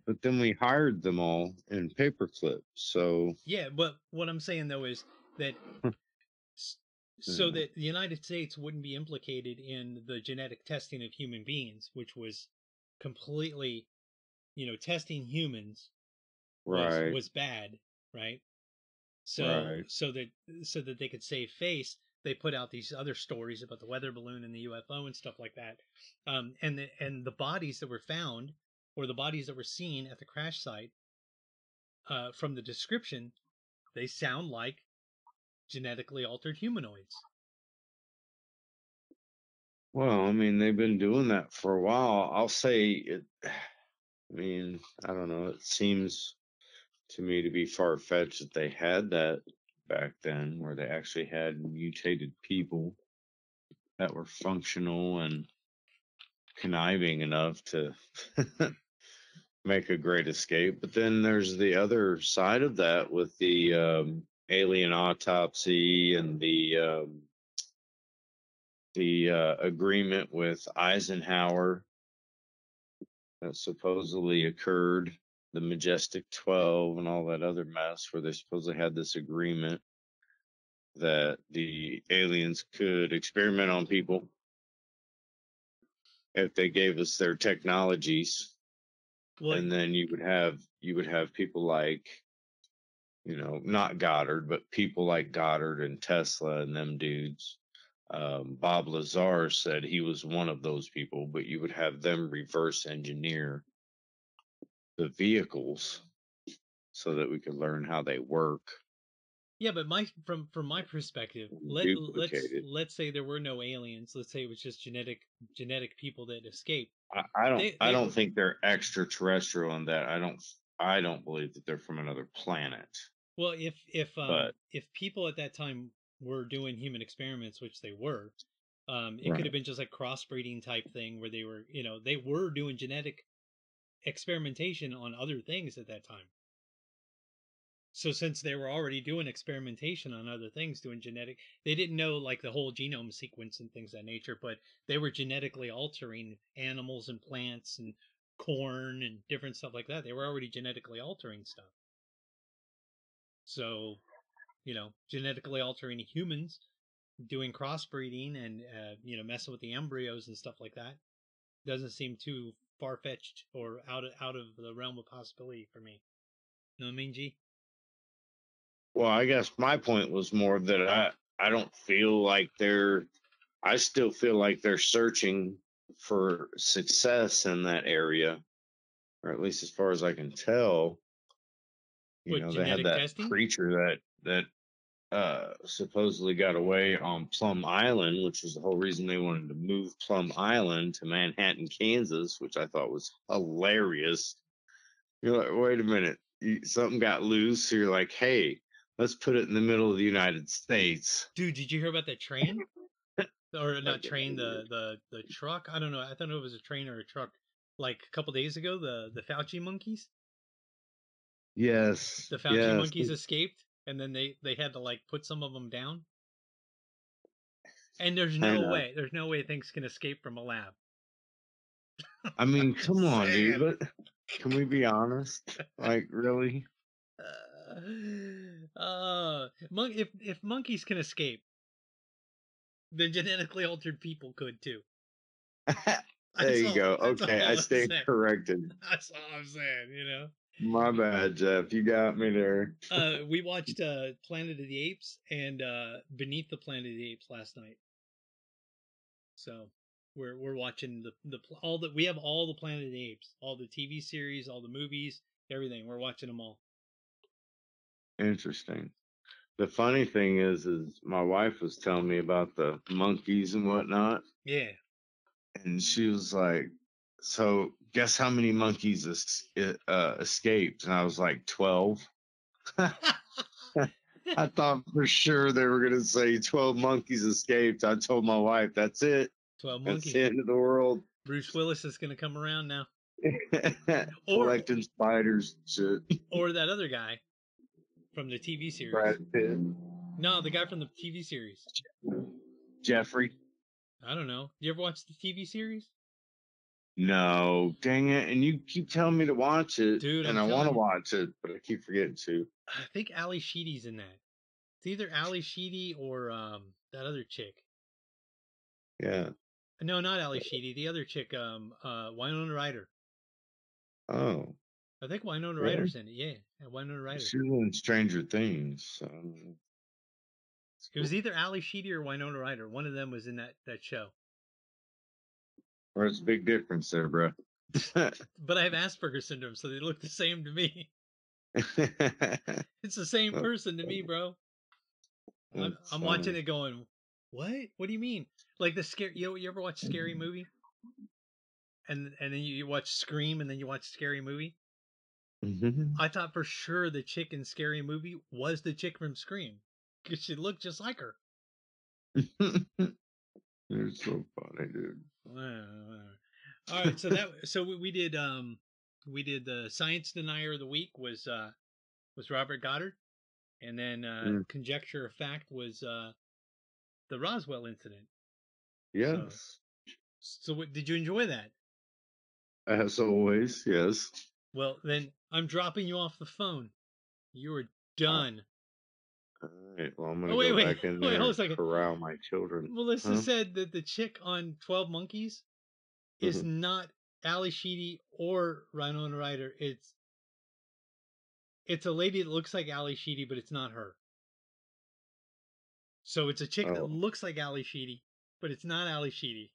But then we hired them all in paperclips. So yeah, but what I'm saying though is. That so that the United States wouldn't be implicated in the genetic testing of human beings, which was completely, you know, testing humans right. was, was bad, right? So right. so that so that they could save face, they put out these other stories about the weather balloon and the U F O and stuff like that, um, and the and the bodies that were found or the bodies that were seen at the crash site, uh, from the description, they sound like genetically altered humanoids. Well, I mean, they've been doing that for a while. I'll say it, I mean, I don't know. It seems to me to be far-fetched that they had that back then, where they actually had mutated people that were functional and conniving enough to make a great escape. But then there's the other side of that with the um, alien autopsy and the um, the uh, agreement with Eisenhower that supposedly occurred, the Majestic twelve and all that other mess where they supposedly had this agreement that the aliens could experiment on people if they gave us their technologies. What? And then you would have you would have people like, you know, not Goddard, but people like Goddard and Tesla and them dudes. Um, Bob Lazar said he was one of those people, but you would have them reverse engineer the vehicles so that we could learn how they work. Yeah, but my from from my perspective, let, let's let's say there were no aliens. Let's say it was just genetic genetic people that escaped. I, I don't they, I they, don't think they're extraterrestrial in that. I don't I don't believe that they're from another planet. Well, if if um, but, if people at that time were doing human experiments, which they were, um, it right. could have been just like crossbreeding type thing where they were, you know, they were doing genetic experimentation on other things at that time. So since they were already doing experimentation on other things, doing genetic, they didn't know like the whole genome sequence and things of that nature, but they were genetically altering animals and plants and corn and different stuff like that. They were already genetically altering stuff. So, you know, genetically altering humans, doing crossbreeding and, uh, you know, messing with the embryos and stuff like that doesn't seem too far-fetched or out of, out of the realm of possibility for me. You know what I mean, G? Well, I guess my point was more that I, I don't feel like they're, I still feel like they're searching for success in that area, or at least as far as I can tell. You what, know, they had that testing? creature that, that uh, supposedly got away on Plum Island, which was the whole reason they wanted to move Plum Island to Manhattan, Kansas, which I thought was hilarious. You're like, wait a minute, you, something got loose. So you're like, hey, let's put it in the middle of the United States. Dude, did you hear about that train? Or not train, the, the, the truck? I don't know. I thought it was a train or a truck. Like a couple days ago, the, the Fauci monkeys? Yes. The Fauci yes. monkeys escaped, and then they, they had to, like, put some of them down. And there's no way. There's no way things can escape from a lab. I mean, come on, dude. But can we be honest? Like, really? Uh, uh, mon- if if monkeys can escape, then genetically altered people could too. There that's you all, go. Okay, I, I stand corrected. That's all I'm saying, you know? My bad, Jeff. You got me there. uh, we watched uh, Planet of the Apes and uh, Beneath the Planet of the Apes last night. So we're we're watching the the all that we have all the Planet of the Apes, all the T V series, all the movies, everything. We're watching them all. Interesting. The funny thing is, is my wife was telling me about the monkeys and whatnot. Yeah. And she was like, so guess how many monkeys es- uh, escaped? And I was like, twelve. I thought for sure they were going to say twelve monkeys escaped. I told my wife, that's it. twelve monkeys. That's the end of the world. Bruce Willis is going to come around now. or, Collecting spiders and shit. Or that other guy. From the T V series. Brad Pitt. No, the guy from the T V series. Jeffrey. I don't know. You ever watch the T V series? No. Dang it. And you keep telling me to watch it. Dude, and I'm I want to watch it, but I keep forgetting to. I think Ally Sheedy's in that. It's either Ally Sheedy or um that other chick. Yeah. No, not Ally Sheedy. The other chick, um, uh, Winona Ryder. Oh. I think Winona really? Ryder's in it, yeah. yeah Winona Ryder. She's in Stranger Things. So. It was either Ally Sheedy or Winona Ryder. One of them was in that, that show. There's a big difference there, bro. But I have Asperger's syndrome, so they look the same to me. It's the same person to me, bro. I'm, I'm watching it going, what? What do you mean? Like the scary, you know, you ever watch Scary Movie? And and then you, you watch Scream, and then you watch Scary Movie? Mm-hmm. I thought for sure the chick in Scary Movie was the chick from Scream because she looked just like her. You're so funny, dude. All right, so that so we, we did um we did the science denier of the week was uh was Robert Goddard, and then uh, mm. conjecture of fact was uh the Roswell incident. Yes. So, so what, did you enjoy that? As always, yes. Well, then I'm dropping you off the phone. You are done. All right. Well, I'm going to oh, wait, go wait, back in wait, there and corral my children. Melissa huh? said that the chick on twelve Monkeys is mm-hmm. not Ally Sheedy or Winona Ryder. It's it's a lady that looks like Ally Sheedy, but it's not her. So it's a chick oh. that looks like Ally Sheedy, but it's not Ally Sheedy.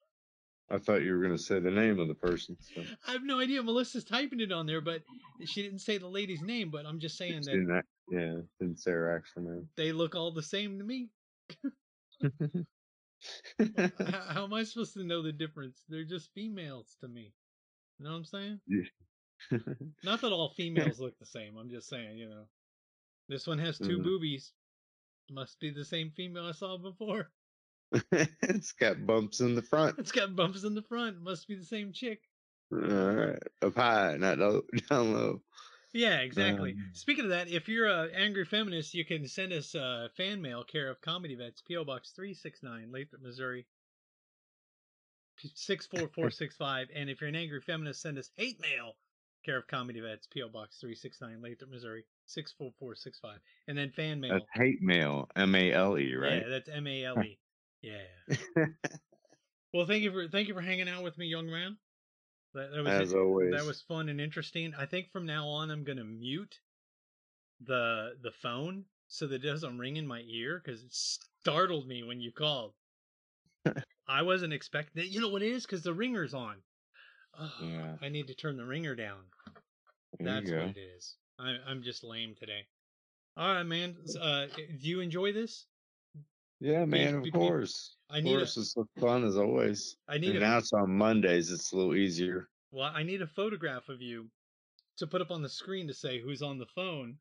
I thought you were going to say the name of the person. So. I have no idea. Melissa's typing it on there, but she didn't say the lady's name, but I'm just saying she that. Didn't, yeah, didn't say her actual name. They look all the same to me. how, how am I supposed to know the difference? They're just females to me. You know what I'm saying? Yeah. Not that all females look the same. I'm just saying, you know. This one has two mm. boobies. Must be the same female I saw before. It's got bumps in the front. It's got bumps in the front. Must be the same chick. All right. Up high, not down low. Yeah, exactly. Um, Speaking of that, if you're an angry feminist, you can send us uh, fan mail, care of Comedy Vets, P O. Box three six nine, Lathrop, Missouri, six four four six five. And if you're an angry feminist, send us hate mail, care of Comedy Vets, P O. Box three six nine, Lathrop, Missouri, six four four six five. And then fan mail. That's hate mail, M A L E, right? Yeah, that's M A L E. Yeah. Well, thank you for thank you for hanging out with me, young man. That, that was As it. always, that was fun and interesting. I think from now on, I'm gonna mute the the phone so that it doesn't ring in my ear, because it startled me when you called. I wasn't expecting it. You know what it is? Because the ringer's on. Oh, yeah. I need to turn the ringer down. There That's what it is. I, I'm just lame today. All right, man. Uh, do you enjoy this? Yeah, man, be, of be, course. I need of course, a, it's fun as always. I need and a, now it's on Mondays. It's a little easier. Well, I need a photograph of you to put up on the screen to say who's on the phone.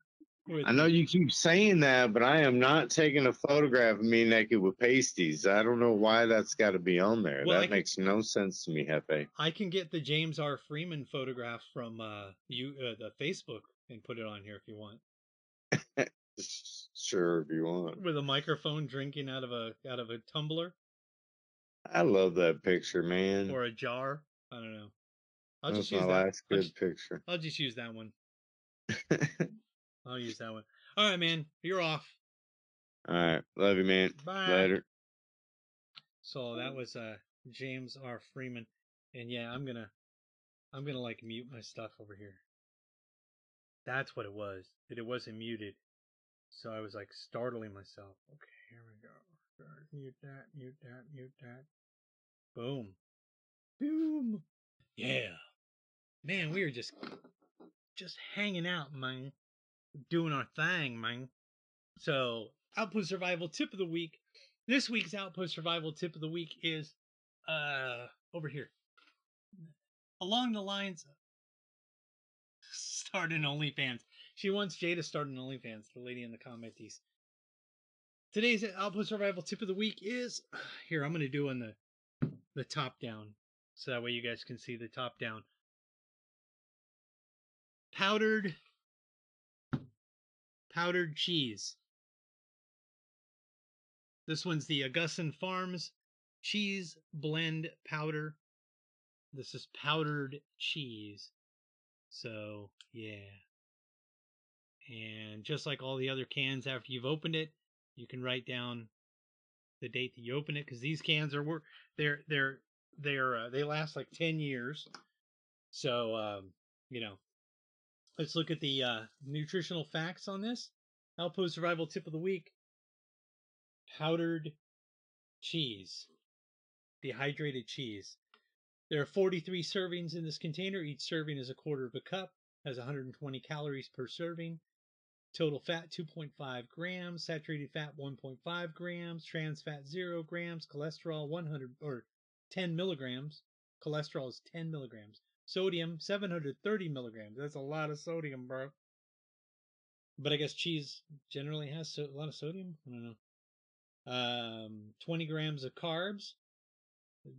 With I know you keep saying that, but I am not taking a photograph of me naked with pasties. I don't know why that's got to be on there. Well, that can, makes no sense to me, Hefe. I can get the James R. Freeman photograph from uh, you, uh, the Facebook, and put it on here if you want. Sure, if you want. With a microphone drinking out of a out of a tumbler. I love that picture, man. Or a jar. I don't know. I'll that's just use my that. last good I'll just, picture. I'll just use that one. I'll use that one. All right, man. You're off. All right. Love you, man. Bye. Later. So that was uh, James R. Freeman, and yeah, I'm gonna, I'm gonna like mute my stuff over here. That's what it was. That it wasn't muted, so I was like startling myself. Okay, here we go. Mute that. Mute that. Mute that. Boom. Boom. Yeah. Man, we are just, just hanging out, man. Doing our thing, man. So, Outpost Survival Tip of the Week. This week's Outpost Survival Tip of the Week is uh over here. Along the lines of start an OnlyFans. She wants Jay to start an OnlyFans, the lady in the commenties. Today's Outpost Survival Tip of the Week is... Here, I'm going to do on the, the top down, so that way you guys can see the top down. Powdered... Powdered cheese. This one's the Augason Farms Cheese Blend Powder. This is powdered cheese. So, yeah. And just like all the other cans, after you've opened it, you can write down the date that you opened it, because these cans are they're they're they're uh, they last like ten years. So, um, you know. Let's look at the uh, nutritional facts on this. Outpost Survival Tip of the Week. Powdered cheese. Dehydrated cheese. There are forty-three servings in this container. Each serving is a quarter of a cup. Has one hundred twenty calories per serving. Total fat two point five grams. Saturated fat one point five grams. Trans fat zero grams. Cholesterol one hundred or ten milligrams. Cholesterol is ten milligrams. Sodium, seven hundred thirty milligrams. That's a lot of sodium, bro. But I guess cheese generally has so- a lot of sodium. I don't know. Um, twenty grams of carbs.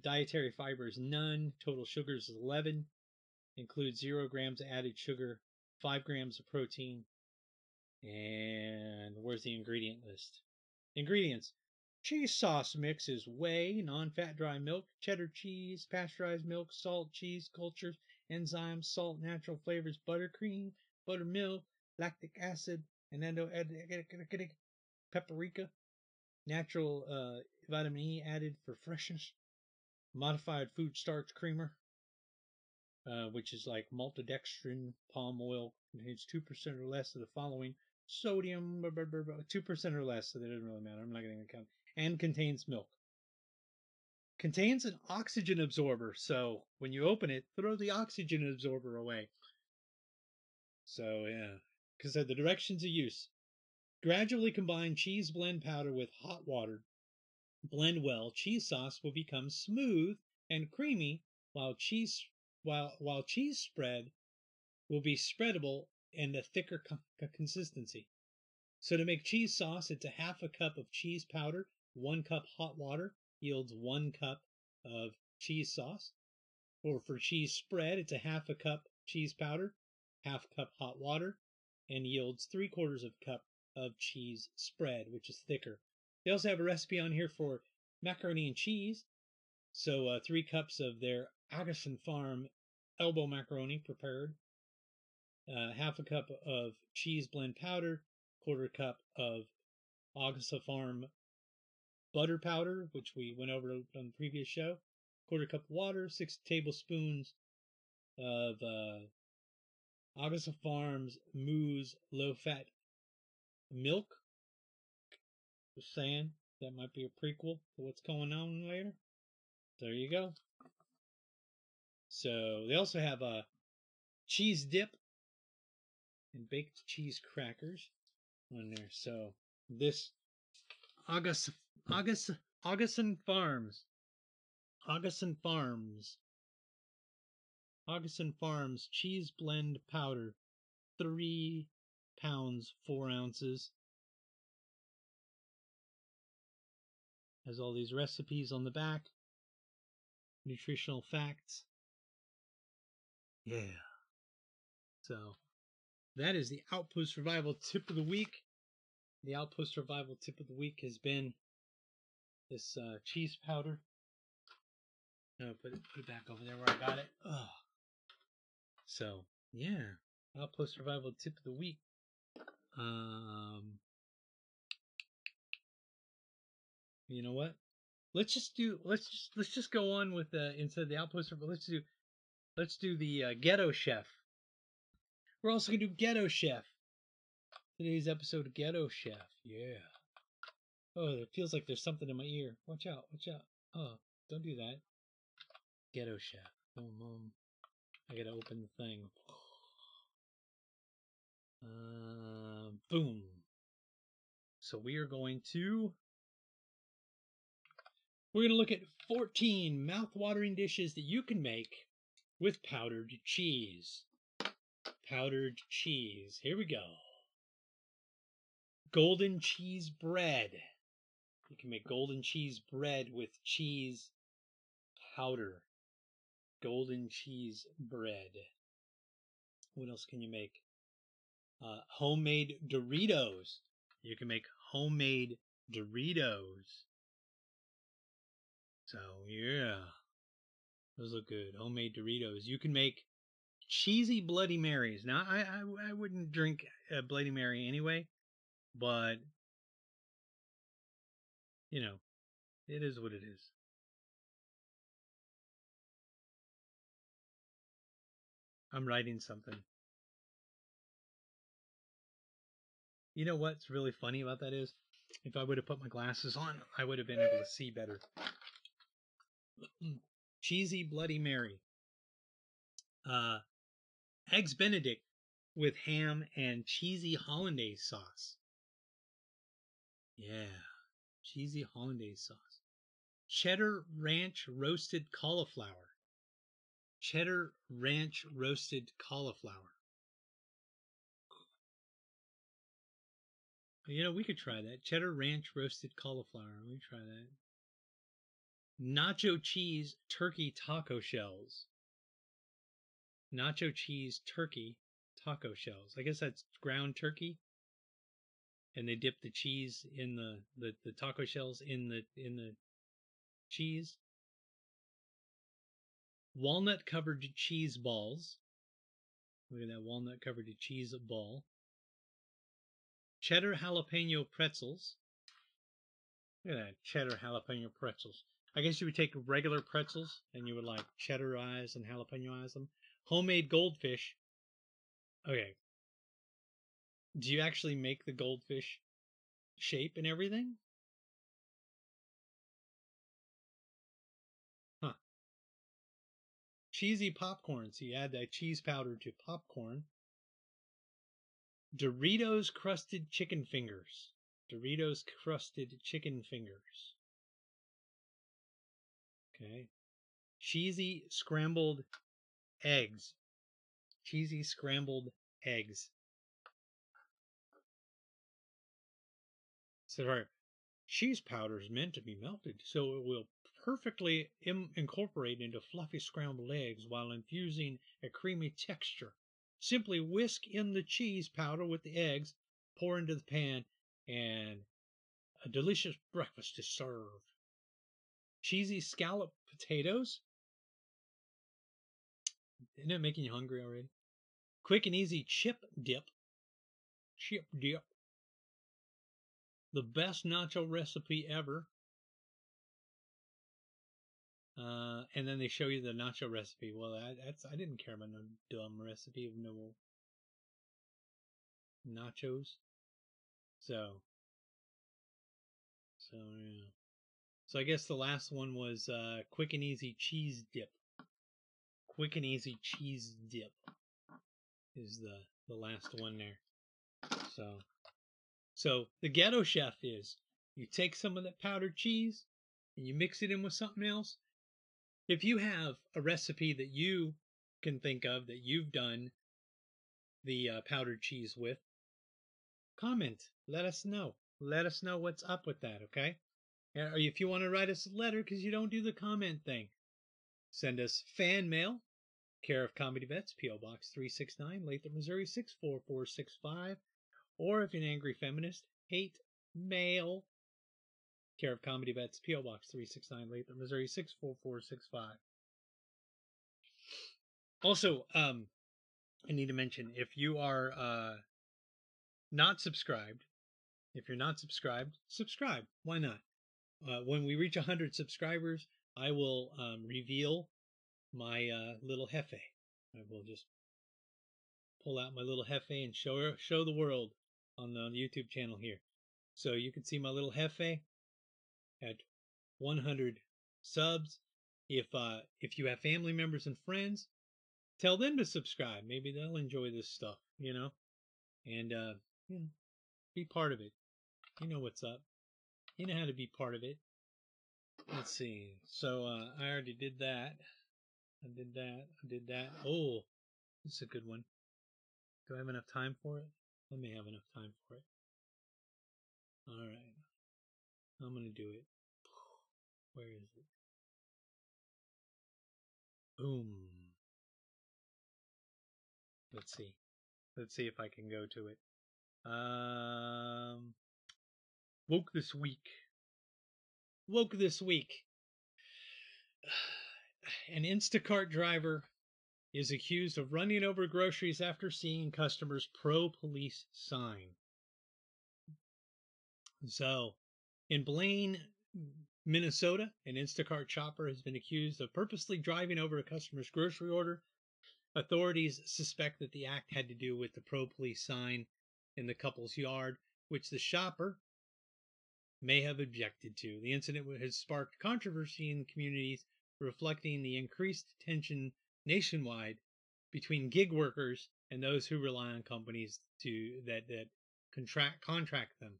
Dietary fiber is none. Total sugars is eleven. Includes zero grams of added sugar, five grams of protein. And where's the ingredient list? Ingredients. Cheese sauce mix is whey, non-fat dry milk, cheddar cheese, pasteurized milk, salt, cheese, cultures, enzymes, salt, natural flavors, buttercream, buttermilk, lactic acid, anando, paprika, natural uh, vitamin E added for freshness, modified food starch creamer, uh, which is like maltodextrin, palm oil, contains two percent or less of the following, sodium, two percent or less, so that doesn't really matter. I'm not going to count. And contains milk. Contains an oxygen absorber, so when you open it, throw the oxygen absorber away. So, yeah. Because of the directions of use. Gradually combine cheese blend powder with hot water. Blend well. Cheese sauce will become smooth and creamy, while cheese while while cheese spread will be spreadable and a thicker co- consistency. So to make cheese sauce, it's a half a cup of cheese powder. One cup hot water yields one cup of cheese sauce. Or for cheese spread, it's a half a cup cheese powder, half cup hot water, and yields three quarters of a cup of cheese spread, which is thicker. They also have a recipe on here for macaroni and cheese. So uh, three cups of their Augason Farm elbow macaroni prepared, uh, half a cup of cheese blend powder, quarter cup of Augason Farm butter powder, which we went over on the previous show, quarter cup of water, six tablespoons of uh, Augason Farms Mousse low-fat milk, Just saying, that might be a prequel to what's going on later. There you go. So they also have a cheese dip and baked cheese crackers on there. So this Augason Augason Augason Farms, Augason Farms, Augason Farms cheese blend powder, three pounds four ounces. Has all these recipes on the back, nutritional facts. Yeah. So that is the Outpost Survival Tip of the Week. The Outpost Survival Tip of the Week has been this uh, cheese powder. No, put it, put it back over there where I got it. Oh. So, yeah. Outpost Survival Tip of the Week. Um, you know what? Let's just do, let's just, let's just go on with, uh, instead of the Outpost Survival, let's do, Let's do the uh, Ghetto Chef. We're also going to do Ghetto Chef. Today's episode of Ghetto Chef. Yeah. Oh, it feels like there's something in my ear. Watch out. Watch out. Oh, don't do that. Ghetto Chef. Oh, Mom. I got to open the thing. Uh, boom. So we are going to... We're going to look at fourteen mouth-watering dishes that you can make with powdered cheese. Powdered cheese. Here we go. Golden cheese bread. You can make golden cheese bread with cheese powder. Golden cheese bread. What else can you make? Uh, homemade Doritos. You can make homemade Doritos. So, yeah. Those look good. Homemade Doritos. You can make cheesy Bloody Marys. Now, I I, I wouldn't drink a Bloody Mary anyway, but, you know, it is what it is. I'm writing something. You know what's really funny about that is, if I would have put my glasses on, I would have been able to see better. Cheesy Bloody Mary. Uh, Eggs Benedict with ham and cheesy hollandaise sauce. Yeah. Cheesy hollandaise sauce. Cheddar ranch roasted cauliflower. Cheddar ranch roasted cauliflower. You know, we could try that. Cheddar ranch roasted cauliflower. We try that. Nacho cheese turkey taco shells. Nacho cheese turkey taco shells. I guess that's ground turkey, and they dip the cheese in the, the, the taco shells in the in the cheese. Walnut covered cheese balls. Look at that walnut covered cheese ball. Cheddar jalapeno pretzels. Look at that cheddar jalapeno pretzels. I guess you would take regular pretzels and you would like cheddarize and jalapenoize them. Homemade goldfish. Okay. Do you actually make the goldfish shape and everything? Huh. Cheesy popcorn. So you add that cheese powder to popcorn. Doritos crusted chicken fingers. Doritos crusted chicken fingers. Okay. Cheesy scrambled eggs. Cheesy scrambled eggs. So, all right. Cheese powder is meant to be melted, so it will perfectly im- incorporate into fluffy scrambled eggs while infusing a creamy texture. Simply whisk in the cheese powder with the eggs, pour into the pan, and a delicious breakfast is served. Cheesy scallop potatoes. Isn't it making you hungry already? Quick and easy chip dip. Chip dip. The best nacho recipe ever. Uh, and then they show you the nacho recipe. Well, I, that's I didn't care about no dumb recipe of no nachos. So, So yeah. So I guess the last one was uh, quick and easy cheese dip. Quick and easy cheese dip is the the last one there. So, so the ghetto chef is you take some of that powdered cheese and you mix it in with something else. If you have a recipe that you can think of that you've done the uh, powdered cheese with, comment. Let us know. Let us know what's up with that, okay? Or if you want to write us a letter because you don't do the comment thing, send us fan mail, care of Comedy Vets, P O. Box three sixty-nine, Lathrop, Missouri six four four six five. Or if you're an angry feminist, hate mail, care of Comedy Vets, P O. Box three sixty-nine, Lathrop, Missouri six four four six five. Also, um, I need to mention, if you are uh, not subscribed, if you're not subscribed, subscribe. Why not? Uh, when we reach one hundred subscribers, I will um, reveal my uh, little jefe. I will just pull out my little jefe and show show the world on the YouTube channel here. So you can see my little jefe at one hundred subs. If uh, if you have family members and friends, tell them to subscribe. Maybe they'll enjoy this stuff, you know, and uh, you know, be part of it. You know what's up. You know how to be part of it. Let's see. So uh, I already did that. I did that. I did that. Oh, this is a good one. Do I have enough time for it? Let me have enough time for it. All right. I'm going to do it. Where is it? Boom. Let's see. Let's see if I can go to it. Um... Woke this week. Woke this week. An Instacart driver is accused of running over groceries after seeing customers' pro-police sign. So, in Blaine, Minnesota, an Instacart shopper has been accused of purposely driving over a customer's grocery order. Authorities suspect that the act had to do with the pro-police sign in the couple's yard, which the shopper may have objected to. The incident has sparked controversy in communities, reflecting the increased tension nationwide between gig workers and those who rely on companies to that that contract contract them.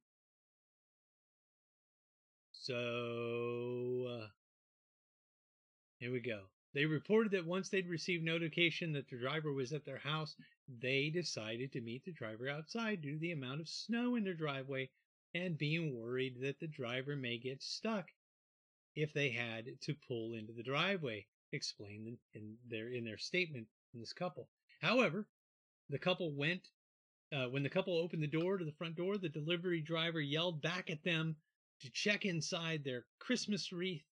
So uh, here we go. They reported that once they'd received notification that the driver was at their house, they decided to meet the driver outside due to the amount of snow in their driveway and being worried that the driver may get stuck if they had to pull into the driveway, explained in their in their statement from this couple. However, the couple went uh, when the couple opened the door to the front door, the delivery driver yelled back at them to check inside their Christmas wreath.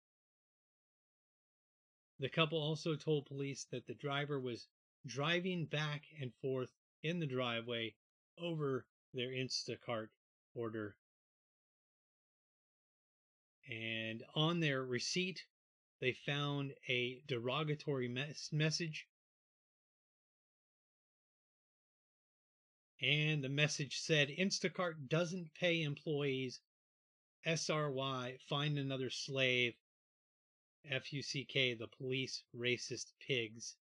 The couple also told police that the driver was driving back and forth in the driveway over their Instacart order. And on their receipt, they found a derogatory mes- message. And the message said, Instacart doesn't pay employees. S R Y, find another slave. F U C K, the police, racist pigs.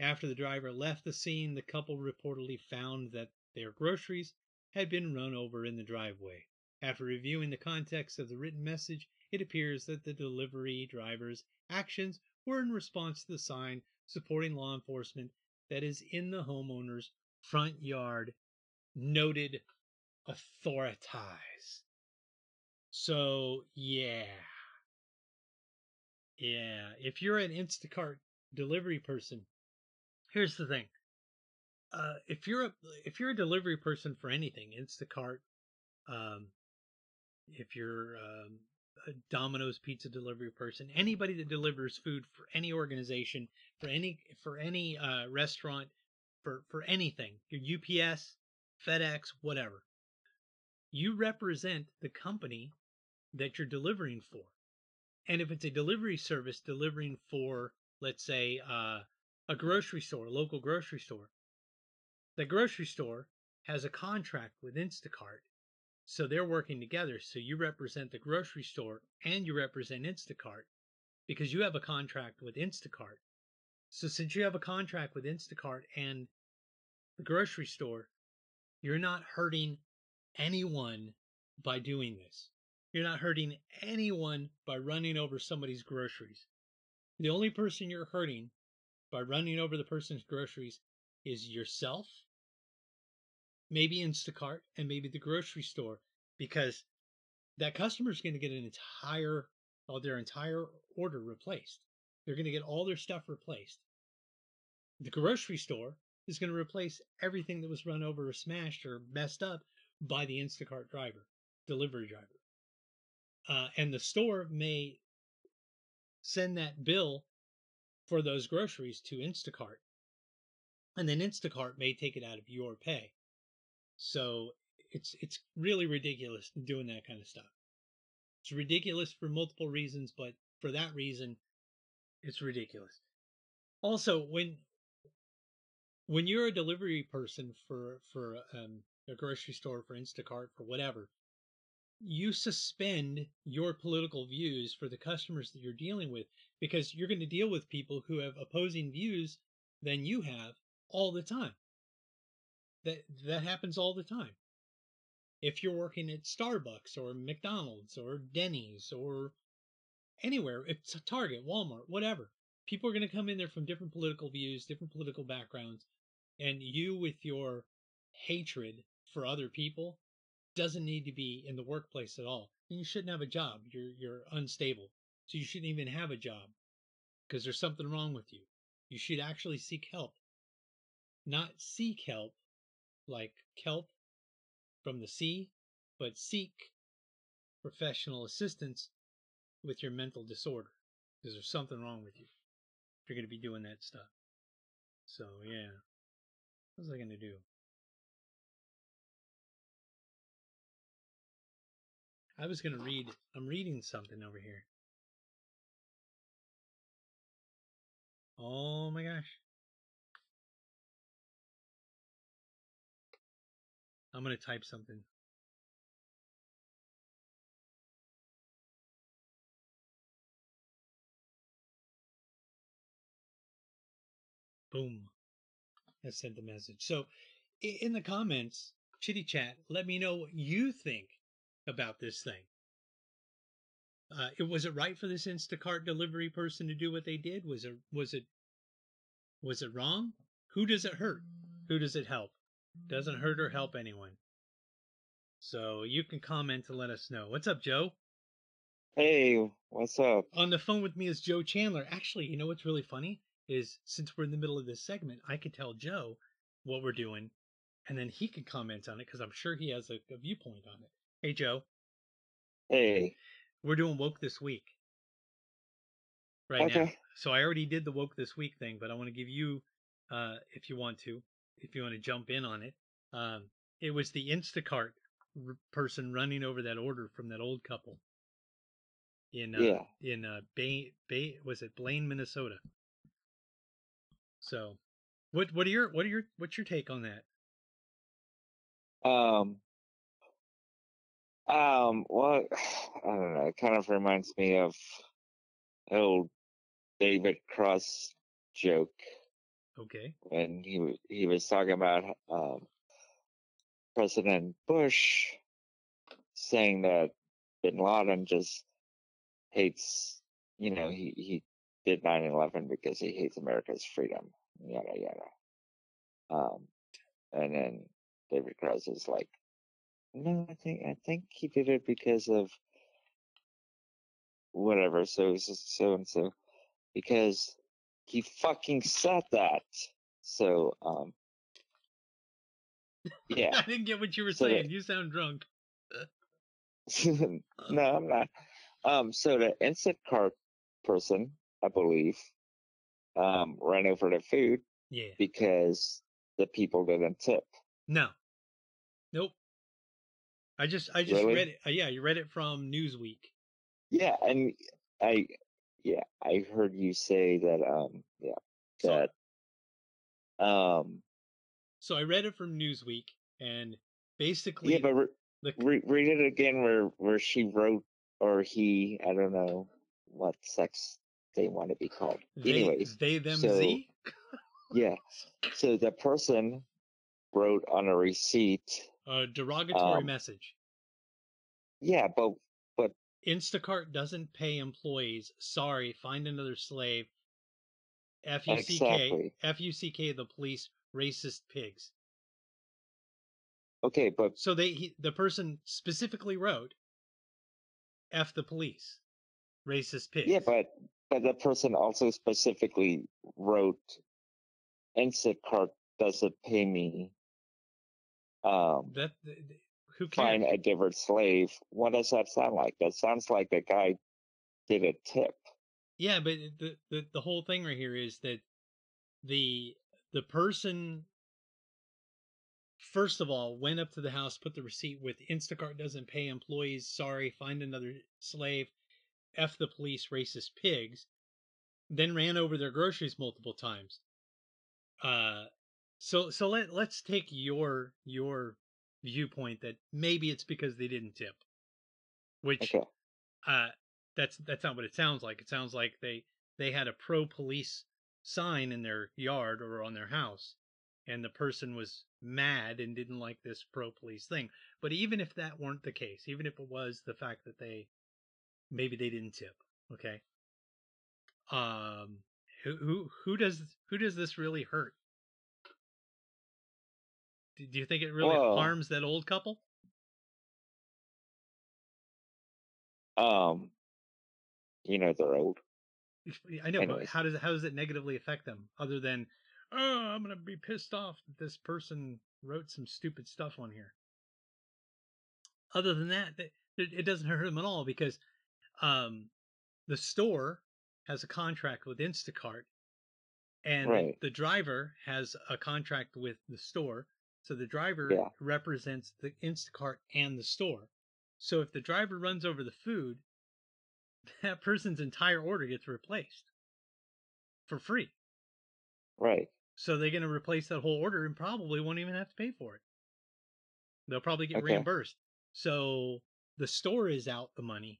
After the driver left the scene, the couple reportedly found that their groceries had been run over in the driveway. After reviewing the context of the written message, it appears that the delivery driver's actions were in response to the sign supporting law enforcement that is in the homeowner's front yard, noted authorities. So, yeah. Yeah, if you're an Instacart delivery person, here's the thing. Uh, if you're a, if you're a delivery person for anything, Instacart, um, if you're um, a Domino's pizza delivery person, anybody that delivers food for any organization, for any for any uh, restaurant, for, for anything, your U P S, FedEx, whatever, you represent the company that you're delivering for. And if it's a delivery service delivering for, let's say, uh, a grocery store, a local grocery store, the grocery store has a contract with Instacart So they're working together. So you represent the grocery store and you represent Instacart because you have a contract with Instacart. So since you have a contract with Instacart and the grocery store, you're not hurting anyone by doing this. You're not hurting anyone by running over somebody's groceries. The only person you're hurting by running over the person's groceries is yourself, maybe Instacart, and maybe the grocery store, because that customer is going to get an entire, all their entire order replaced. They're going to get all their stuff replaced. The grocery store is going to replace everything that was run over or smashed or messed up by the Instacart driver, delivery driver. Uh, and the store may send that bill for those groceries to Instacart. And then Instacart may take it out of your pay. So it's it's really ridiculous doing that kind of stuff. It's ridiculous for multiple reasons, but for that reason, it's ridiculous. Also, when when you're a delivery person for, for um, a grocery store, for Instacart, for whatever, you suspend your political views for the customers that you're dealing with, because you're going to deal with people who have opposing views than you have all the time. That that happens all the time. If you're working at Starbucks or McDonald's or Denny's or anywhere, it's Target, Walmart, whatever. People are going to come in there from different political views, different political backgrounds, and you with your hatred for other people doesn't need to be in the workplace at all. And you shouldn't have a job. You're you're unstable. So you shouldn't even have a job because there's something wrong with you. You should actually seek help. Not seek help like kelp from the sea, but seek professional assistance with your mental disorder because there's something wrong with you if you're going to be doing that stuff. So, yeah. What was I going to do? I was going to read. I'm reading something over here. Oh my gosh. I'm going to type something. Boom. I sent the message. So in the comments, chitty chat, let me know what you think about this thing. Uh, it was it right for this Instacart delivery person to do what they did? Was it was it was it wrong? Who does it hurt? Who does it help? Doesn't hurt or help anyone. So you can comment to let us know. What's up, Joe? Hey, what's up? On the phone with me is Joe Chandler. Actually, you know what's really funny is since we're in the middle of this segment, I could tell Joe what we're doing, and then he could comment on it because I'm sure he has a, a viewpoint on it. Hey, Joe. Hey. We're doing woke this week. Right okay. now. So I already did the woke this week thing, but I want to give you, uh, if you want to, if you want to jump in on it. Um, it was the Instacart r- person running over that order from that old couple in, uh, yeah. in, uh, Bay, Bay, was it Blaine, Minnesota? So what, what are your, what are your, what's your take on that? Um, Um, well, I don't know. It kind of reminds me of an old David Cross joke. Okay. When he he was talking about um, President Bush saying that Bin Laden just hates, you know, he, he did nine eleven because he hates America's freedom, yada, yada. Um, and then David Cross is like, No, I think I think he did it because of whatever. So so and so, because he fucking said that. So um, yeah. I didn't get what you were so saying. That, you sound drunk. No, I'm not. Um, so the Instacart person, I believe, um, ran over the food. Yeah. Because the people didn't tip. No. Nope. I just, I just really? read it. Yeah, you read it from Newsweek. Yeah, and I, yeah, I heard you say that. Um, yeah, that. So, um, so I read it from Newsweek, and basically, yeah, but re- The... Re- read it again where, where she wrote, or he, I don't know what sex they want to be called. They, Anyways. They, them, so, Z? Yeah. So the person wrote on a receipt. A derogatory um, message. Yeah, but, but. Instacart doesn't pay employees. Sorry, find another slave. F U C K, exactly. F U C K, the police, racist pigs. Okay, but so they he, the person specifically wrote, "F the police, racist pigs." Yeah, but but the person also specifically wrote, "Instacart doesn't pay me." Um, that who can find a different slave? What does that sound like? That sounds like the guy did a tip. Yeah, but the, the the whole thing right here is that the the person, first of all, went up to the house, put the receipt with Instacart doesn't pay employees, sorry, find another slave, F the police, racist pigs, then ran over their groceries multiple times. Uh, so so let, let's take your your viewpoint that maybe it's because they didn't tip, which... Okay. Uh, That's that's not what it sounds like. It sounds like they, they had a pro-police sign in their yard or on their house, and the person was mad and didn't like this pro-police thing. But even if that weren't the case, even if it was the fact that they, maybe they didn't tip, okay? Um, who who, who does who does this really hurt? Do, do you think it really Whoa. harms that old couple? Um. You know, they're old. I know, Anyways. But how does, how does it negatively affect them other than, oh, I'm going to be pissed off that this person wrote some stupid stuff on here? Other than that, it doesn't hurt them at all because um, the store has a contract with Instacart and right. the driver has a contract with the store. So the driver yeah. represents the Instacart and the store. So if the driver runs over the food, that person's entire order gets replaced for free. Right. So they're going to replace that whole order and probably won't even have to pay for it. They'll probably get okay. reimbursed. So the store is out the money.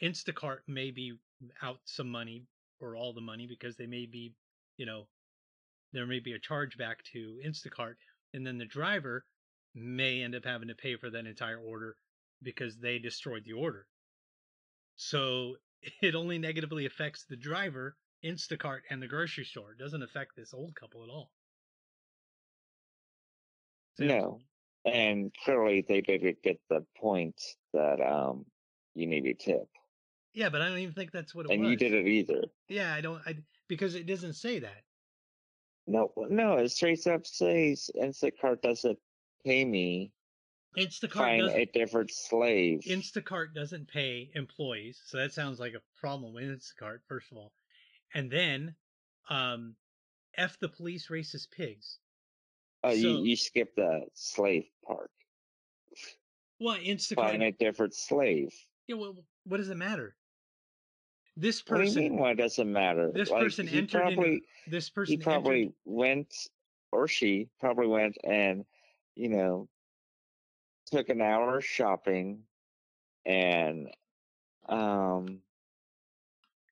Instacart may be out some money or all the money because they may be, you know, there may be a chargeback to Instacart. And then the driver may end up having to pay for that entire order because they destroyed the order. So it only negatively affects the driver, Instacart, and the grocery store. It doesn't affect this old couple at all. So, no. And clearly they didn't get the point that um you need a tip. Yeah, but I don't even think that's what it and was. And you did it either. Yeah, I don't I because it doesn't say that. No, no, it straight up says Instacart doesn't pay me. Instacart Find doesn't, a different slave. Instacart doesn't pay employees, so that sounds like a problem with Instacart, first of all. And then, um, F the police, racist pigs. Oh, so, you, you skipped the slave part. Well, Instacart... Find a different slave. Yeah, well, what does it matter? This person... What do you mean, why does it matter? This like, person entered probably, in, This person He probably entered, went, or she probably went and, you know... took an hour shopping, and um.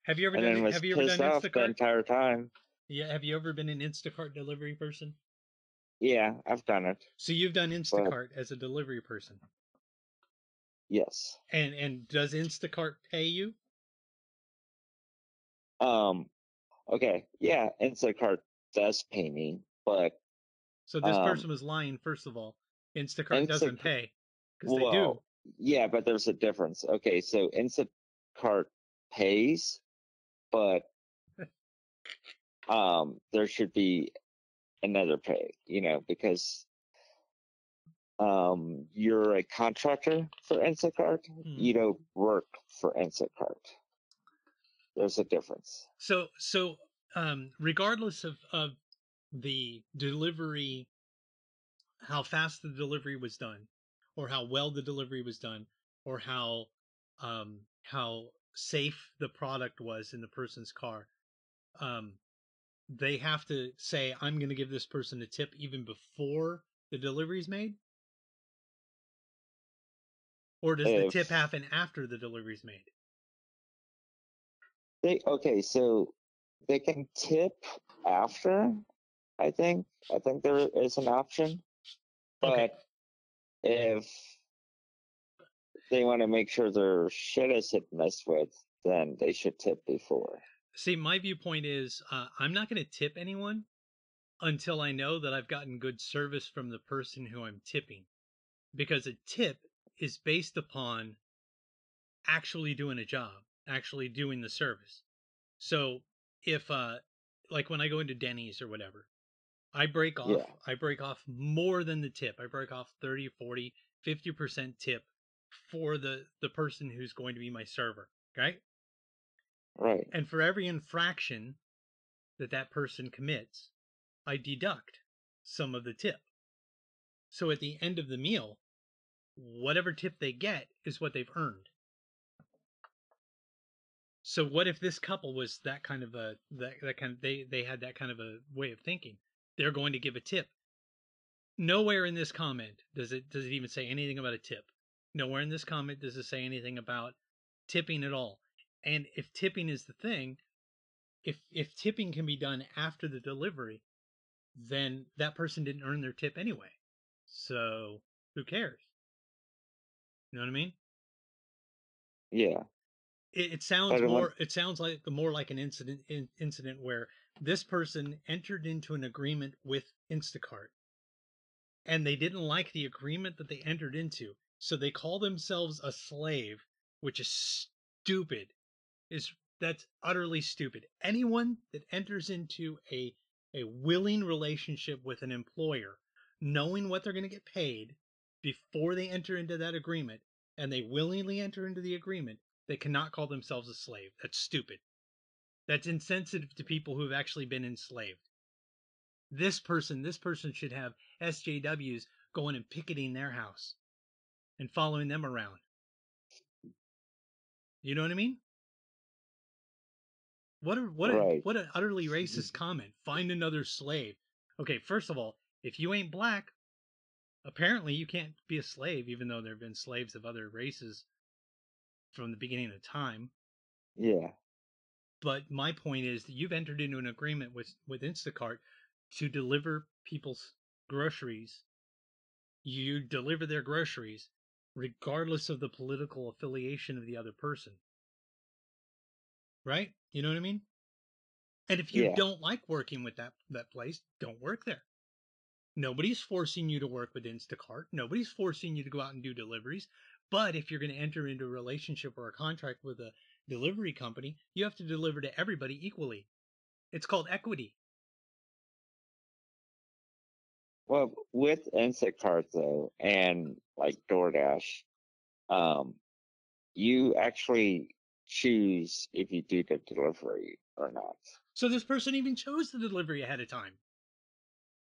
Have you ever done? It, have you ever done Instacart the entire time? Yeah. Have you ever been an Instacart delivery person? Yeah, I've done it. So you've done Instacart but, as a delivery person. Yes. And and does Instacart pay you? Um. Okay. Yeah, Instacart does pay me, but. So this um, person was lying, first of all. Instacart Instac- doesn't pay because well, they do. Yeah, but there's a difference. Okay, so Instacart pays, but um, there should be another pay, you know, because um, you're a contractor for Instacart. Hmm. You don't work for Instacart. There's a difference. So, so um, regardless of, of the delivery, how fast the delivery was done or how well the delivery was done or how um, how safe the product was in the person's car. Um, they have to say, I'm going to give this person a tip even before the delivery is made. Or does if, the tip happen after the delivery is made? They okay, so they can tip after, I think. I think there is an option. Okay. But if they want to make sure their shit isn't messed with, then they should tip before. See, my viewpoint is uh, I'm not going to tip anyone until I know that I've gotten good service from the person who I'm tipping. Because a tip is based upon actually doing a job, actually doing the service. So if, uh, like when I go into Denny's or whatever, I break off, yeah. I break off more than the tip. I break off thirty, forty, fifty percent tip for the, the person who's going to be my server. Right? Right. And for every infraction that that person commits, I deduct some of the tip. So at the end of the meal, whatever tip they get is what they've earned. So what if this couple was that kind of a, that, that kind of, they, they had that kind of a way of thinking? They're going to give a tip. Nowhere in this comment does it, does it even say anything about a tip. Nowhere in this comment does it say anything about tipping at all. And if tipping is the thing, if if tipping can be done after the delivery, then that person didn't earn their tip anyway. So who cares? You know what I mean? Yeah. It, it sounds more. Want... It sounds like more like an incident in, incident where this person entered into an agreement with Instacart, and they didn't like the agreement that they entered into, so they call themselves a slave. Which is stupid. Is that's utterly stupid. Anyone that enters into a a willing relationship with an employer, knowing what they're going to get paid before they enter into that agreement, and they willingly enter into the agreement, they cannot call themselves a slave. That's stupid. That's insensitive to people who have actually been enslaved. This person, this person should have S J Ws going and picketing their house and following them around. You know what I mean? What a what right. a, what an utterly racist comment. Find another slave. Okay, first of all, if you ain't black, apparently you can't be a slave, even though there have been slaves of other races from the beginning of time. Yeah. But my point is that you've entered into an agreement with, with Instacart to deliver people's groceries. You deliver their groceries. Regardless of the political affiliation of the other person. Right? You know what I mean? And if you yeah. don't like working with that, that place, don't work there. Nobody's forcing you to work with Instacart. Nobody's forcing you to go out and do deliveries. But if you're going to enter into a relationship or a contract with a delivery company, you have to deliver to everybody equally. It's called equity. Well, with Instacart, though, and like DoorDash, um, you actually choose if you do the delivery or not. So this person even chose the delivery ahead of time.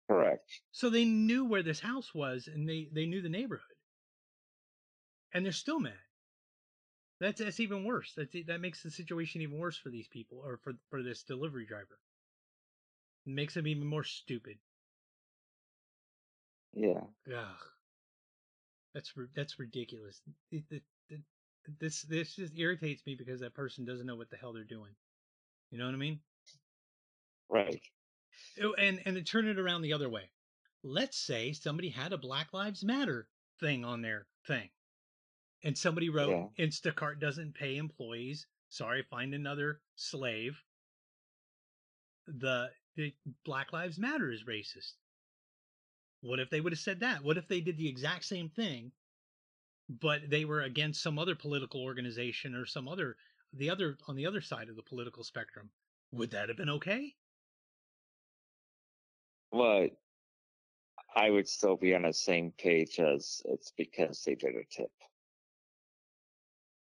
Correct. So they knew where this house was, and they, they knew the neighborhood. And they're still mad. That's that's even worse. That's, that makes the situation even worse for these people, or for, for this delivery driver. It makes them even more stupid. Yeah. Ugh. That's that's ridiculous. It, it, it, this this just irritates me because that person doesn't know what the hell they're doing. You know what I mean? Right. And and to turn it around the other way, let's say somebody had a Black Lives Matter thing on their thing, and somebody wrote, yeah. Instacart doesn't pay employees. Sorry, find another slave. The, the Black Lives Matter is racist. What if they would have said that? What if they did the exact same thing, but they were against some other political organization or some other, the other, on the other side of the political spectrum? Would that have been okay? Well, I would still be on the same page as it's because they did a tip.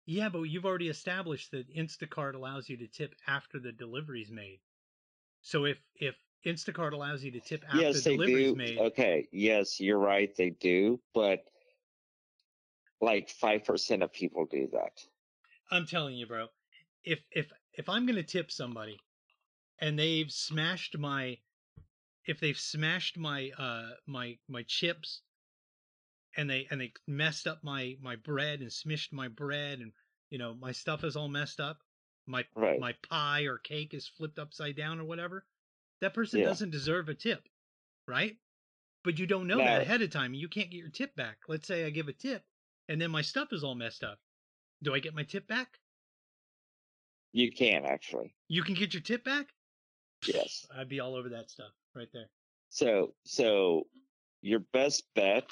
Yeah, but you've already established that Instacart allows you to tip after the delivery's made. So if, if, Instacart allows you to tip after yes, delivery is made. Okay, yes, you're right, they do, but like five percent of people do that. I'm telling you, bro, if if if I'm going to tip somebody and they've smashed my if they've smashed my uh my my chips and they and they messed up my my bread and smished my bread, and you know my stuff is all messed up. My right. my pie or cake is flipped upside down or whatever. That person yeah. doesn't deserve a tip, right? But you don't know no. that ahead of time. You can't get your tip back. Let's say I give a tip and then my stuff is all messed up. Do I get my tip back? You can, actually. You can get your tip back? Yes. I'd be all over that stuff right there. So, so your best bet,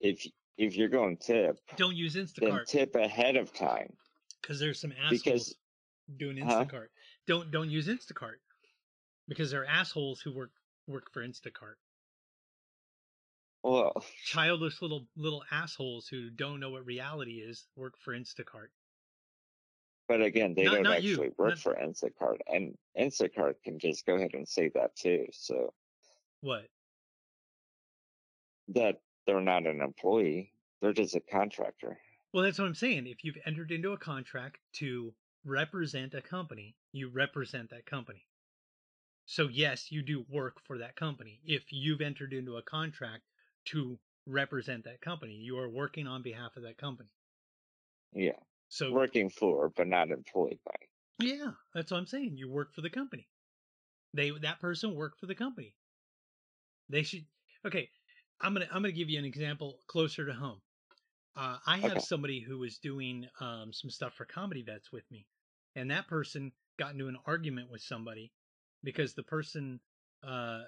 if if you're going tip, don't use Instacart. Then tip ahead of time. Because there's some assholes because, doing Instacart. Huh? Don't don't use Instacart because there are assholes who work work for Instacart. Well, childish little little assholes who don't know what reality is work for Instacart. But again, they not, don't not actually you. work not... for Instacart, and Instacart can just go ahead and say that too. So what? That they're not an employee; they're just a contractor. Well, that's what I'm saying. If you've entered into a contract to represent a company, you represent that company. So yes, you do work for that company. If you've entered into a contract to represent that company, you are working on behalf of that company. Yeah. So working for, but not employed by. Yeah, that's what I'm saying. You work for the company. They that person worked for the company. They should. Okay, I'm gonna I'm gonna give you an example closer to home. Uh, I have okay. somebody who was doing um, some stuff for Comedy Vets with me, and that person got into an argument with somebody because the person, uh,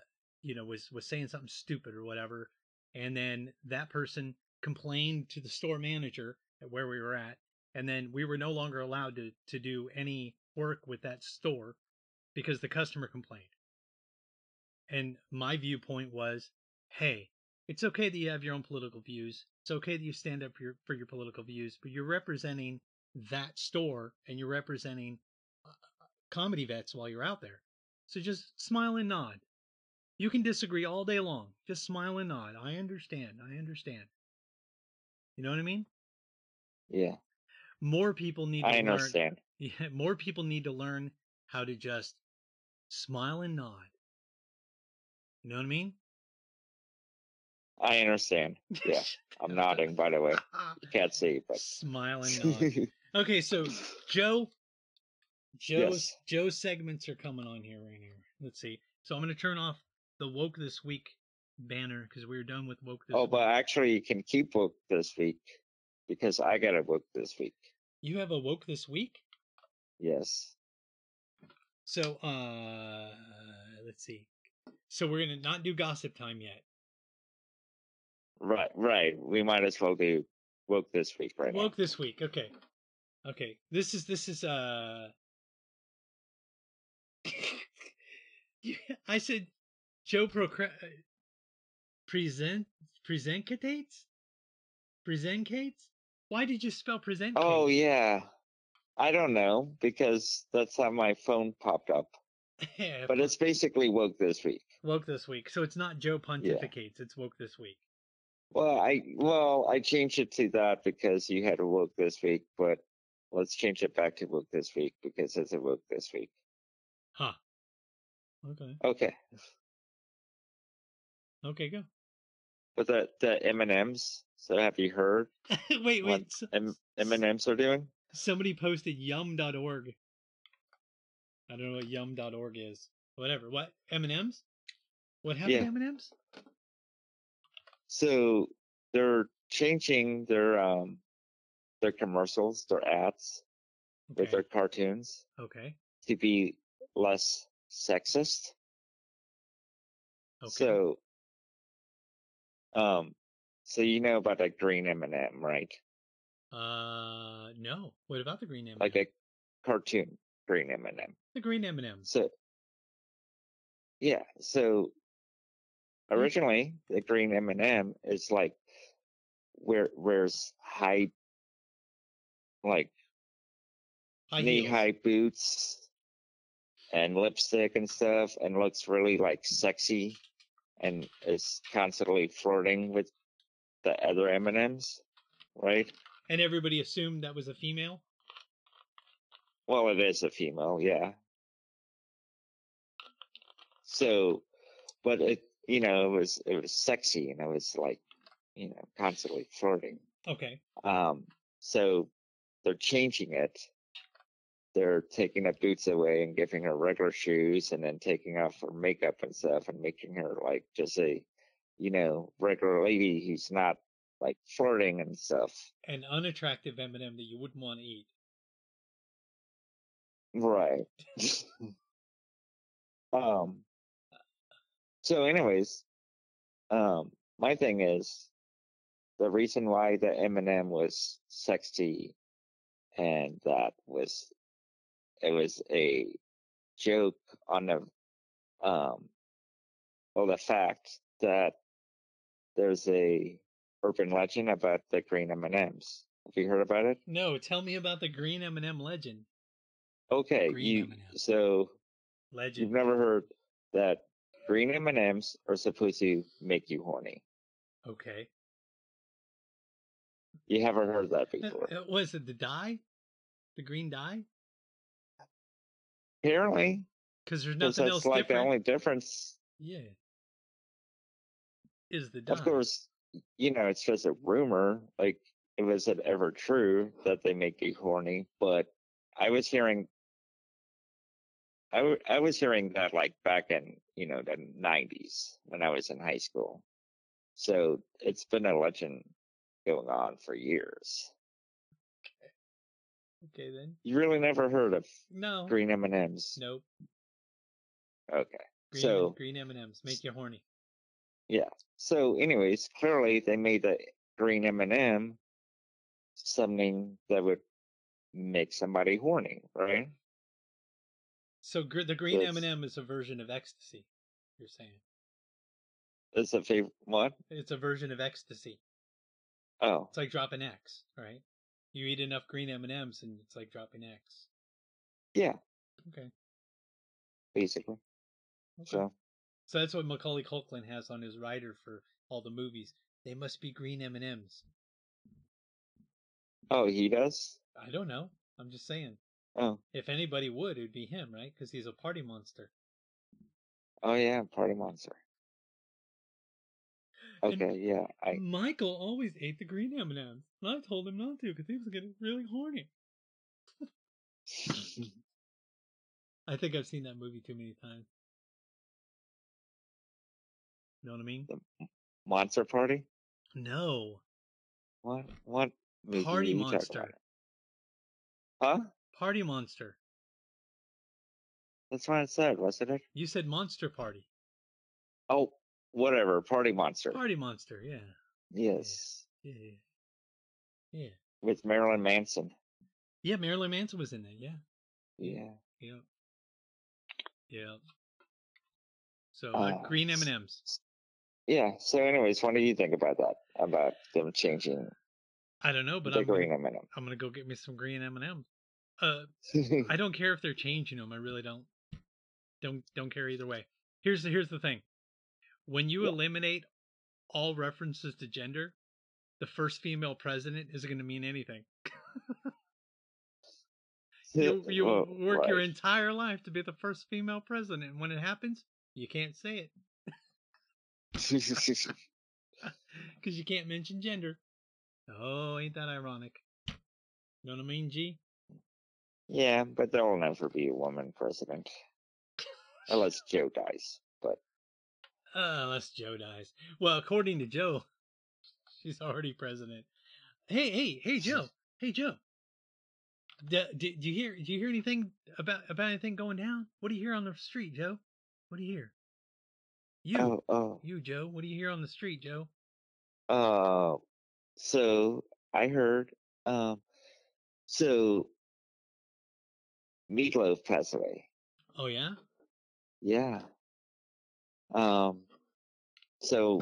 you know, was was saying something stupid or whatever, and then that person complained to the store manager at where we were at. And then we were no longer allowed to, to do any work with that store because the customer complained. And my viewpoint was, hey, it's okay that you have your own political views. It's okay that you stand up for your, for your political views, but you're representing that store and you're representing uh, Comedy Vets while you're out there. So just smile and nod. You can disagree all day long. Just smile and nod. I understand. I understand. You know what I mean? Yeah. More people need to I understand. learn. Yeah, more people need to learn how to just smile and nod. You know what I mean? I understand. Yeah, I'm nodding. By the way, you can't see, but smile and nod. Okay, so Joe, Joe's yes. Joe's segments are coming on here right here. Let's see. So I'm going to turn off the woke this week banner because we were done with woke this. Oh, week. But actually, you can keep woke this week because I got a woke this week. You have a woke this week? Yes. So, uh, let's see. So we're going to not do gossip time yet. Right, right. We might as well do woke this week right woke now. Woke this week, okay. Okay, this is, this is, uh... I said Joe Procra... Present... Presentates? Presentates? Why did you spell present? Oh, yeah. I don't know, because that's how my phone popped up. Yeah, but it's basically woke this week. Woke this week. So it's not Joe pontificates. Yeah. It's woke this week. Well, I well I changed it to that because you had a woke this week, but let's change it back to woke this week because it's a woke this week. Huh. Okay. Okay. Okay, go. With the, the M and Ms. So have you heard wait, wait, so, M- M&Ms are doing? Somebody posted yum dot org. I don't know what yum dot org is. Whatever. What? M and Ms? What happened yeah. to M and Ms? So they're changing their um their commercials, their ads, okay. with their cartoons. Okay. To be less sexist. Okay. So um So you know about that green M and M, right? Uh, no. What about the green M and M? Like a cartoon green M and M. The green M and M. So, yeah. So originally, the green M and M is like where where's high, like high knee-high boots and lipstick and stuff, and looks really like sexy, and is constantly flirting with the other M and Ms, right? And everybody assumed that was a female? Well, it is a female, yeah. So, but it, you know, it was it was sexy, and it was like you know, constantly flirting. Okay. Um, so they're changing it. They're taking her boots away and giving her regular shoes, and then taking off her makeup and stuff and making her like just a, you know, regular lady who's not like flirting and stuff. An unattractive M and M that you wouldn't want to eat. Right. um. So, anyways, um, my thing is the reason why the M and M was sexy, and that was it was a joke on the um, well, the fact that there's a urban legend about the green M and Ms. Have you heard about it? No, tell me about the green M and M legend. Okay, green you M and Ms. So legend. You've never heard that green M and Ms are supposed to make you horny. Okay. You haven't heard that before. Uh, was it the dye? The green dye? Apparently. Because there's nothing else like different. That's like the only difference. Yeah. Is the dye. Of course, you know, it's just a rumor. Like, was it ever true that they make you horny? But I was hearing... I, w- I was hearing that like back in, you know, the nineties when I was in high school. So it's been a legend going on for years. Okay. Okay, then. You really never heard of no. green M and Ms? Nope. Okay. Green, so green M and Ms make you horny. Yeah. So anyways, clearly they made the green M and M something that would make somebody horny, right? Okay. So the green it's, M and M is a version of ecstasy, you're saying? It's a favorite, what? It's a version of ecstasy. Oh. It's like dropping X, right? You eat enough green M and Ms and it's like dropping X. Yeah. Okay. Basically. Okay. So. So that's what Macaulay Culkin has on his rider for all the movies. They must be green M and Ms. Oh, he does? I don't know. I'm just saying. Oh. If anybody would, it'd be him, right? Because he's a party monster. Oh, yeah, party monster. Okay, and yeah. I... Michael always ate the green M and Ms, and I told him not to because he was getting really horny. I think I've seen that movie too many times. You know what I mean? The Monster Party? No. What? What? Party Monster. Huh? Party Monster. That's what I said, wasn't it? You said Monster Party. Oh, whatever. Party Monster. Party Monster, yeah. Yes. Yeah. Yeah. yeah. With Marilyn Manson. Yeah, Marilyn Manson was in that, yeah. Yeah. Yeah. Yeah. So, uh, green M and Ms. Yeah, so anyways, what do you think about that? About them changing I don't know, but I'm green gonna, M and M. I'm going to go get me some green M and Ms. Uh, I don't care if they're changing them. I really don't. Don't don't care either way. Here's the here's the thing. When you yeah. eliminate all references to gender, the first female president isn't going to mean anything. you you oh, work right. your entire life to be the first female president, and when it happens, you can't say it because you can't mention gender. Oh, ain't that ironic? You know what I mean, G? Yeah, but there will never be a woman president. Unless Joe dies. But uh, Unless Joe dies. Well, according to Joe, she's already president. Hey, hey, hey, Joe. Hey, Joe. Did, did you hear Do you hear anything about, about anything going down? What do you hear on the street, Joe? What do you hear? You. Oh, oh. You, Joe. What do you hear on the street, Joe? Uh, so, I heard... Um, so... Meatloaf passed away. Oh yeah? Yeah. Um so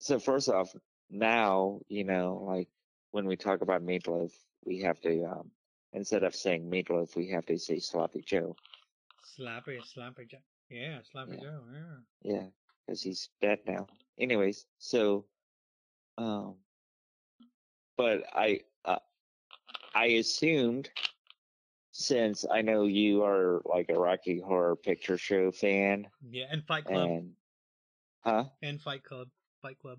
so first off, now, you know, like when we talk about Meatloaf, we have to um instead of saying Meatloaf, we have to say Sloppy Joe. Sloppy Sloppy Joe. Yeah, Sloppy yeah. Joe, yeah. Yeah, because he's dead now. Anyways, so um but I uh, I assumed since I know you are like a Rocky Horror Picture Show fan. Yeah, and Fight Club. And, huh? And Fight Club. Fight Club.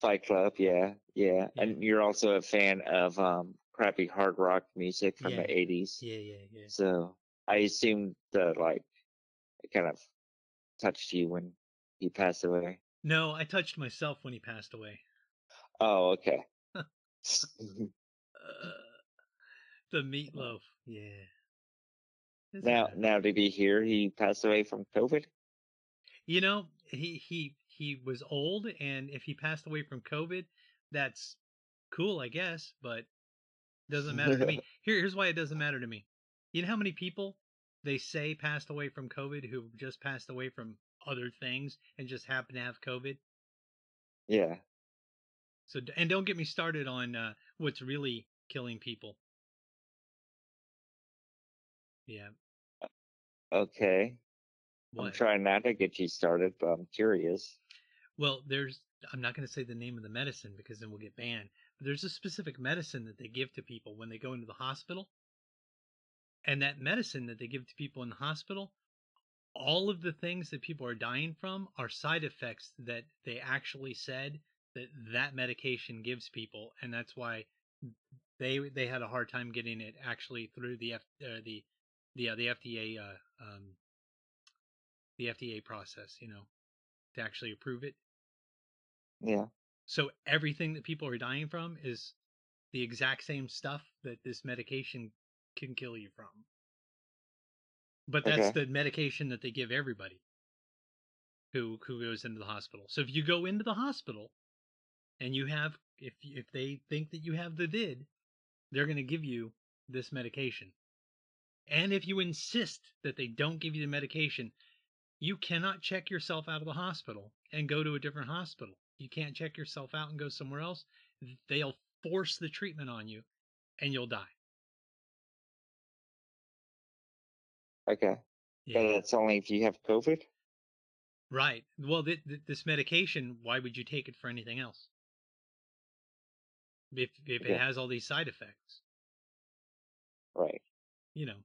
Fight Club, yeah, yeah, yeah. And you're also a fan of um, crappy hard rock music from yeah. the eighties. Yeah, yeah, yeah. So I assumed that, like, it kind of touched you when he passed away. No, I touched myself when he passed away. Oh, okay. uh, the Meatloaf, yeah. That's now, bad. now, did he hear he passed away from COVID? You know, he he he was old, and if he passed away from COVID, that's cool, I guess, but it doesn't matter to me. Here, here's why it doesn't matter to me. You know how many people they say passed away from COVID who just passed away from other things and just happen to have COVID? Yeah. So, and don't get me started on uh, what's really killing people. Yeah. Okay. What? I'm trying not to get you started, but I'm curious. Well, there's, I'm not going to say the name of the medicine because then we'll get banned. But there's a specific medicine that they give to people when they go into the hospital. And that medicine that they give to people in the hospital, all of the things that people are dying from are side effects that they actually said that that medication gives people. And that's why they they had a hard time getting it actually through the F, uh, the the, uh, the F D A uh, um, the F D A process, you know, to actually approve it. Yeah. So everything that people are dying from is the exact same stuff that this medication can kill you from. But that's okay. The medication that they give everybody who who goes into the hospital. So if you go into the hospital and you have, if if they think that you have the vid, they're going to give you this medication. And if you insist that they don't give you the medication, you cannot check yourself out of the hospital and go to a different hospital. You can't check yourself out and go somewhere else. They'll force the treatment on you and you'll die. Okay. Yeah. But it's only if you have COVID? Right. Well, th- th- this medication, why would you take it for anything else? If if okay. It has all these side effects. Right. You know,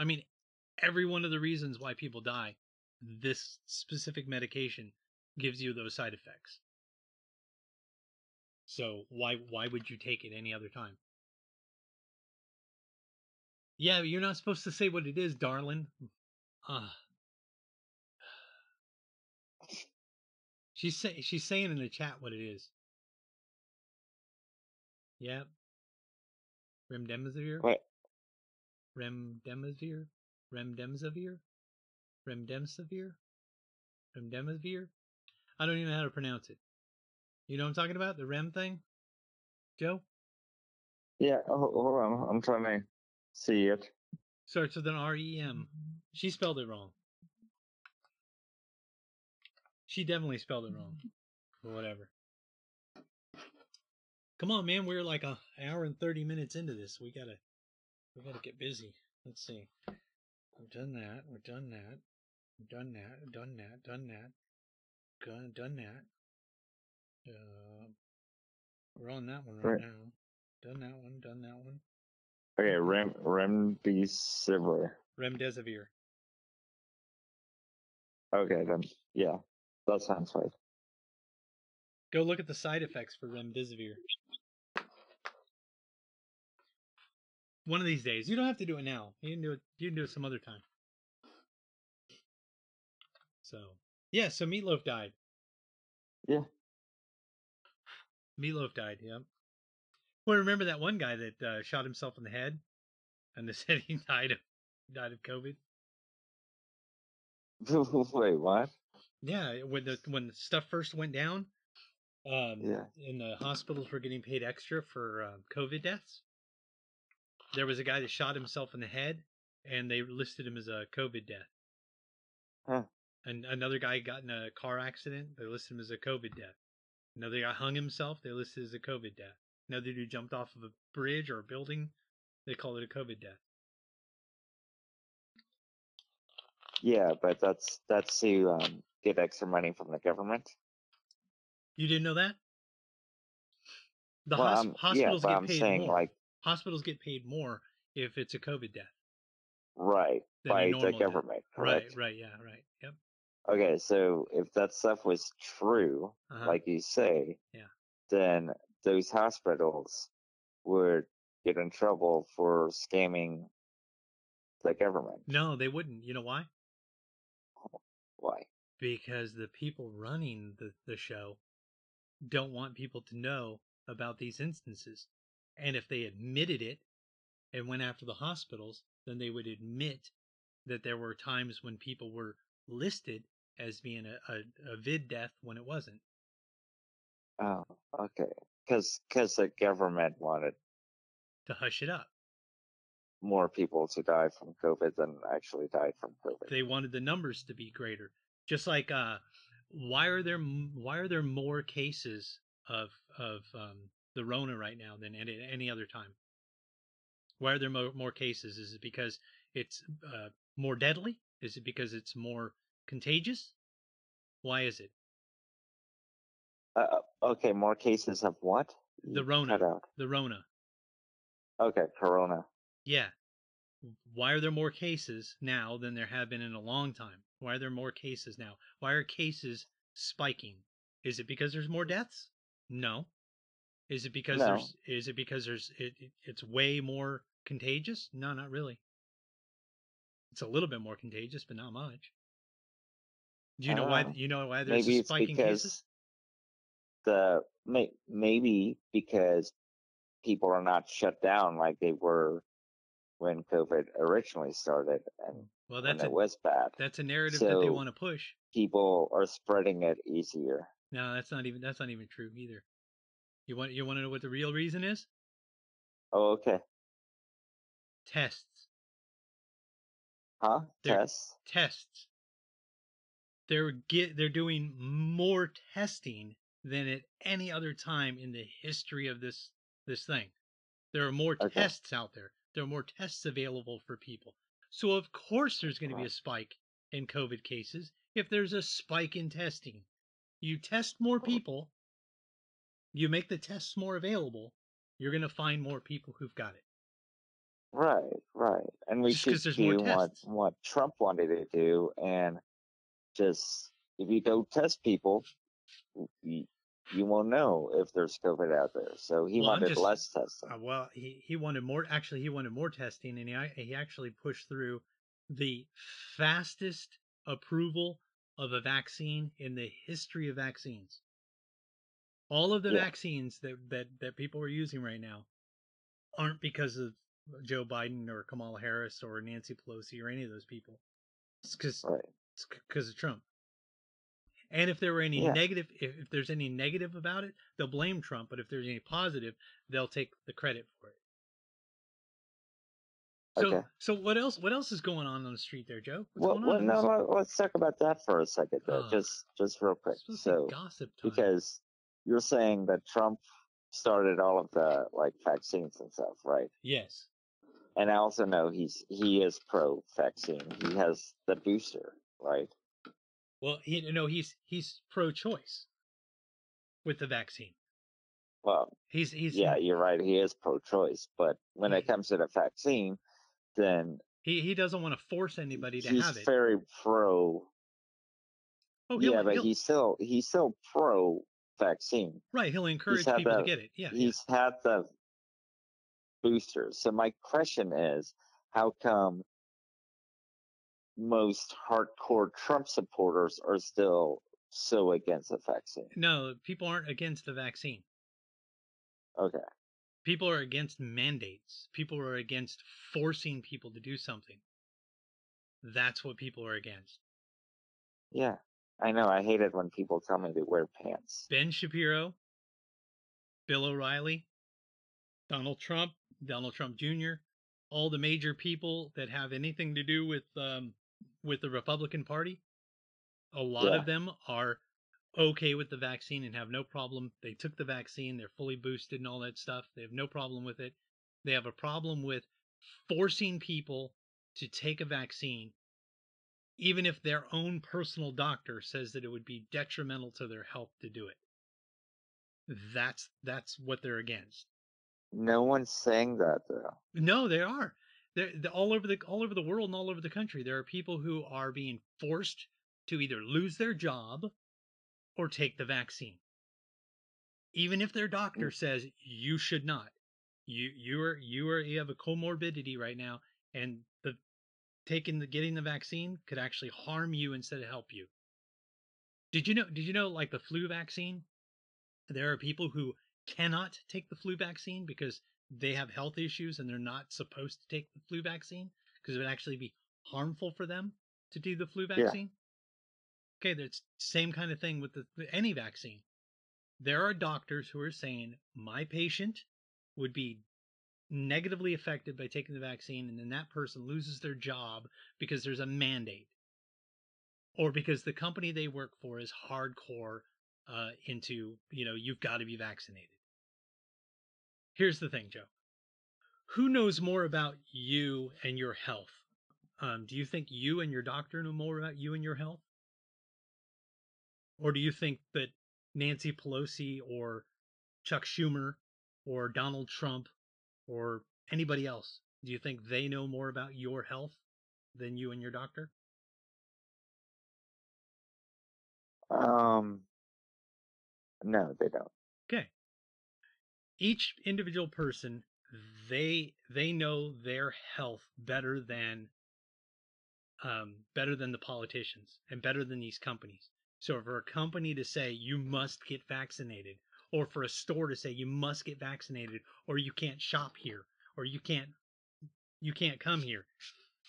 I mean, every one of the reasons why people die, this specific medication gives you those side effects. So why why would you take it any other time? Yeah, you're not supposed to say what it is, darling. Uh, she's say, she's saying in the chat what it is. Yeah. Remdesivir? What? Remdesivir? Remdesivir? Remdesivir? Remdesivir? I don't even know how to pronounce it. You know what I'm talking about? The Rem thing? Joe? Yeah, hold on. I'm trying to see it. Starts with an R E M. She spelled it wrong. She definitely spelled it wrong. Or whatever. Come on, man. We're like an hour and thirty minutes into this. We gotta, we gotta get busy. Let's see. We've done that. We've done that. We've done that. We've done that. Done that. Done, done that. Uh, we're on that one right, right now. Done that one. Done that one. Okay, Rem Remdesivir. Remdesivir. Okay, then yeah, that sounds right. Go look at the side effects for Remdesivir. One of these days. You don't have to do it now. You can do it. You can do it some other time. So yeah. So Meatloaf died. Yeah. Meatloaf died. Yeah. Well, remember that one guy that uh, shot himself in the head, and they said he died of died of COVID. Wait, what? Yeah, when the when the stuff first went down, um, yeah, and the hospitals were getting paid extra for uh, COVID deaths. There was a guy that shot himself in the head, and they listed him as a COVID death. Huh. And another guy got in a car accident. They listed him as a COVID death. Another guy hung himself. They listed as a COVID death. Another dude jumped off of a bridge or a building. They call it a COVID death. Yeah, but that's that's to um, get extra money from the government. You didn't know that? The well, hosp- um, hospitals yeah, get I'm paid saying, more. Like, hospitals get paid more if it's a COVID death. Right, by the government. Death. Correct? Right, right, yeah, right. Yep. Okay, so if that stuff was true, uh-huh. like you say, yeah. then those hospitals would get in trouble for scamming the government. No, they wouldn't. You know why? Why? Because the people running the, the show don't want people to know about these instances. And if they admitted it and went after the hospitals, then they would admit that there were times when people were listed as being a, a, a vid death when it wasn't. Oh, okay. Because because the government wanted to hush it up. More people to die from COVID than actually died from COVID. They wanted the numbers to be greater. Just like, uh, why are there why are there more cases of of um, the Rona right now than at any other time? Why are there mo- more cases? Is it because it's uh, more deadly? Is it because it's more contagious? Why is it? Uh, okay, more cases of what? The Rona. The Rona. Okay, Corona. Yeah. Why are there more cases now than there have been in a long time? Why are there more cases now? Why are cases spiking? Is it because there's more deaths? No. Is it because no. there's? Is it because there's? It, it, it's way more contagious? No, not really. It's a little bit more contagious, but not much. Do you know why? Know. You know why there's maybe spiking cases? The may, maybe because people are not shut down like they were when COVID originally started, and well, that's a, it was bad. That's a narrative so that they want to push. People are spreading it easier. No, that's not even that's not even true either. You want you want to know what the real reason is? Oh, okay. Tests. Huh? They're, tests. Tests. They're get they're doing more testing than at any other time in the history of this this thing. There are more okay. tests out there. There are more tests available for people. So, of course, there's going to be a spike in COVID cases if there's a spike in testing. You test more people, you make the tests more available, you're going to find more people who've got it. Right, right. And we just should do what, what Trump wanted to do. And just, if you don't test people, you, you won't know if there's COVID out there. So he well, wanted just, less testing. Uh, well, he, he wanted more. Actually, he wanted more testing, and he, he actually pushed through the fastest approval of a vaccine in the history of vaccines. All of the yeah. vaccines that, that, that people are using right now aren't because of Joe Biden or Kamala Harris or Nancy Pelosi or any of those people. It's because right. it's because of Trump. And if there were any yeah. negative, if, if there's any negative about it, they'll blame Trump. But if there's any positive, they'll take the credit for it. So, okay. so what else? What else is going on on the street there, Joe? What's well, going on? Well, no, no, let's talk about that for a second, though. Uh, just, just real quick. So, gossip time. Because you're saying that Trump started all of the like vaccines and stuff, right? Yes. And I also know he's he is pro vaccine. He has the booster, right? Well, he, you know, he's he's pro-choice with the vaccine. Well, he's he's yeah, you're right. He is pro-choice, but when he, it comes to the vaccine, then he, he doesn't want to force anybody to have it. He's very pro. Oh, yeah, but he's still he's still pro-vaccine. Right, he'll encourage people the, to get it. Yeah, he's yeah. had the booster. So my question is, how come most hardcore Trump supporters are still so against the vaccine? No, people aren't against the vaccine. Okay. People are against mandates. People are against forcing people to do something. That's what people are against. Yeah, I know. I hate it when people tell me to wear pants. Ben Shapiro, Bill O'Reilly, Donald Trump, Donald Trump Junior, all the major people that have anything to do with um, with the Republican Party, a lot yeah. of them are okay with the vaccine and have no problem. They took the vaccine. They're fully boosted and all that stuff. They have no problem with it. They have a problem with forcing people to take a vaccine, even if their own personal doctor says that it would be detrimental to their health to do it. That's that's what they're against. No one's saying that, though. No, they are. They're, they're all over the all over the world and all over the country. There are people who are being forced to either lose their job or take the vaccine. Even if their doctor says you should not, you you are you are you have a comorbidity right now, and the taking the getting the vaccine could actually harm you instead of help you. Did you know? Did you know? Like the flu vaccine, there are people who cannot take the flu vaccine because they have health issues and they're not supposed to take the flu vaccine because it would actually be harmful for them to do the flu vaccine. Yeah. Okay, that's the same kind of thing with the, any vaccine. There are doctors who are saying my patient would be negatively affected by taking the vaccine, and then that person loses their job because there's a mandate or because the company they work for is hardcore uh, into, you know, you've got to be vaccinated. Here's the thing, Joe. Who knows more about you and your health? Um, do you think you and your doctor know more about you and your health? Or do you think that Nancy Pelosi or Chuck Schumer or Donald Trump or anybody else, do you think they know more about your health than you and your doctor? Um, no, they don't. Okay. Each individual person, they they know their health better than um, better than the politicians and better than these companies. So for a company to say you must get vaccinated, or for a store to say you must get vaccinated, or you can't shop here, or you can't you can't come here,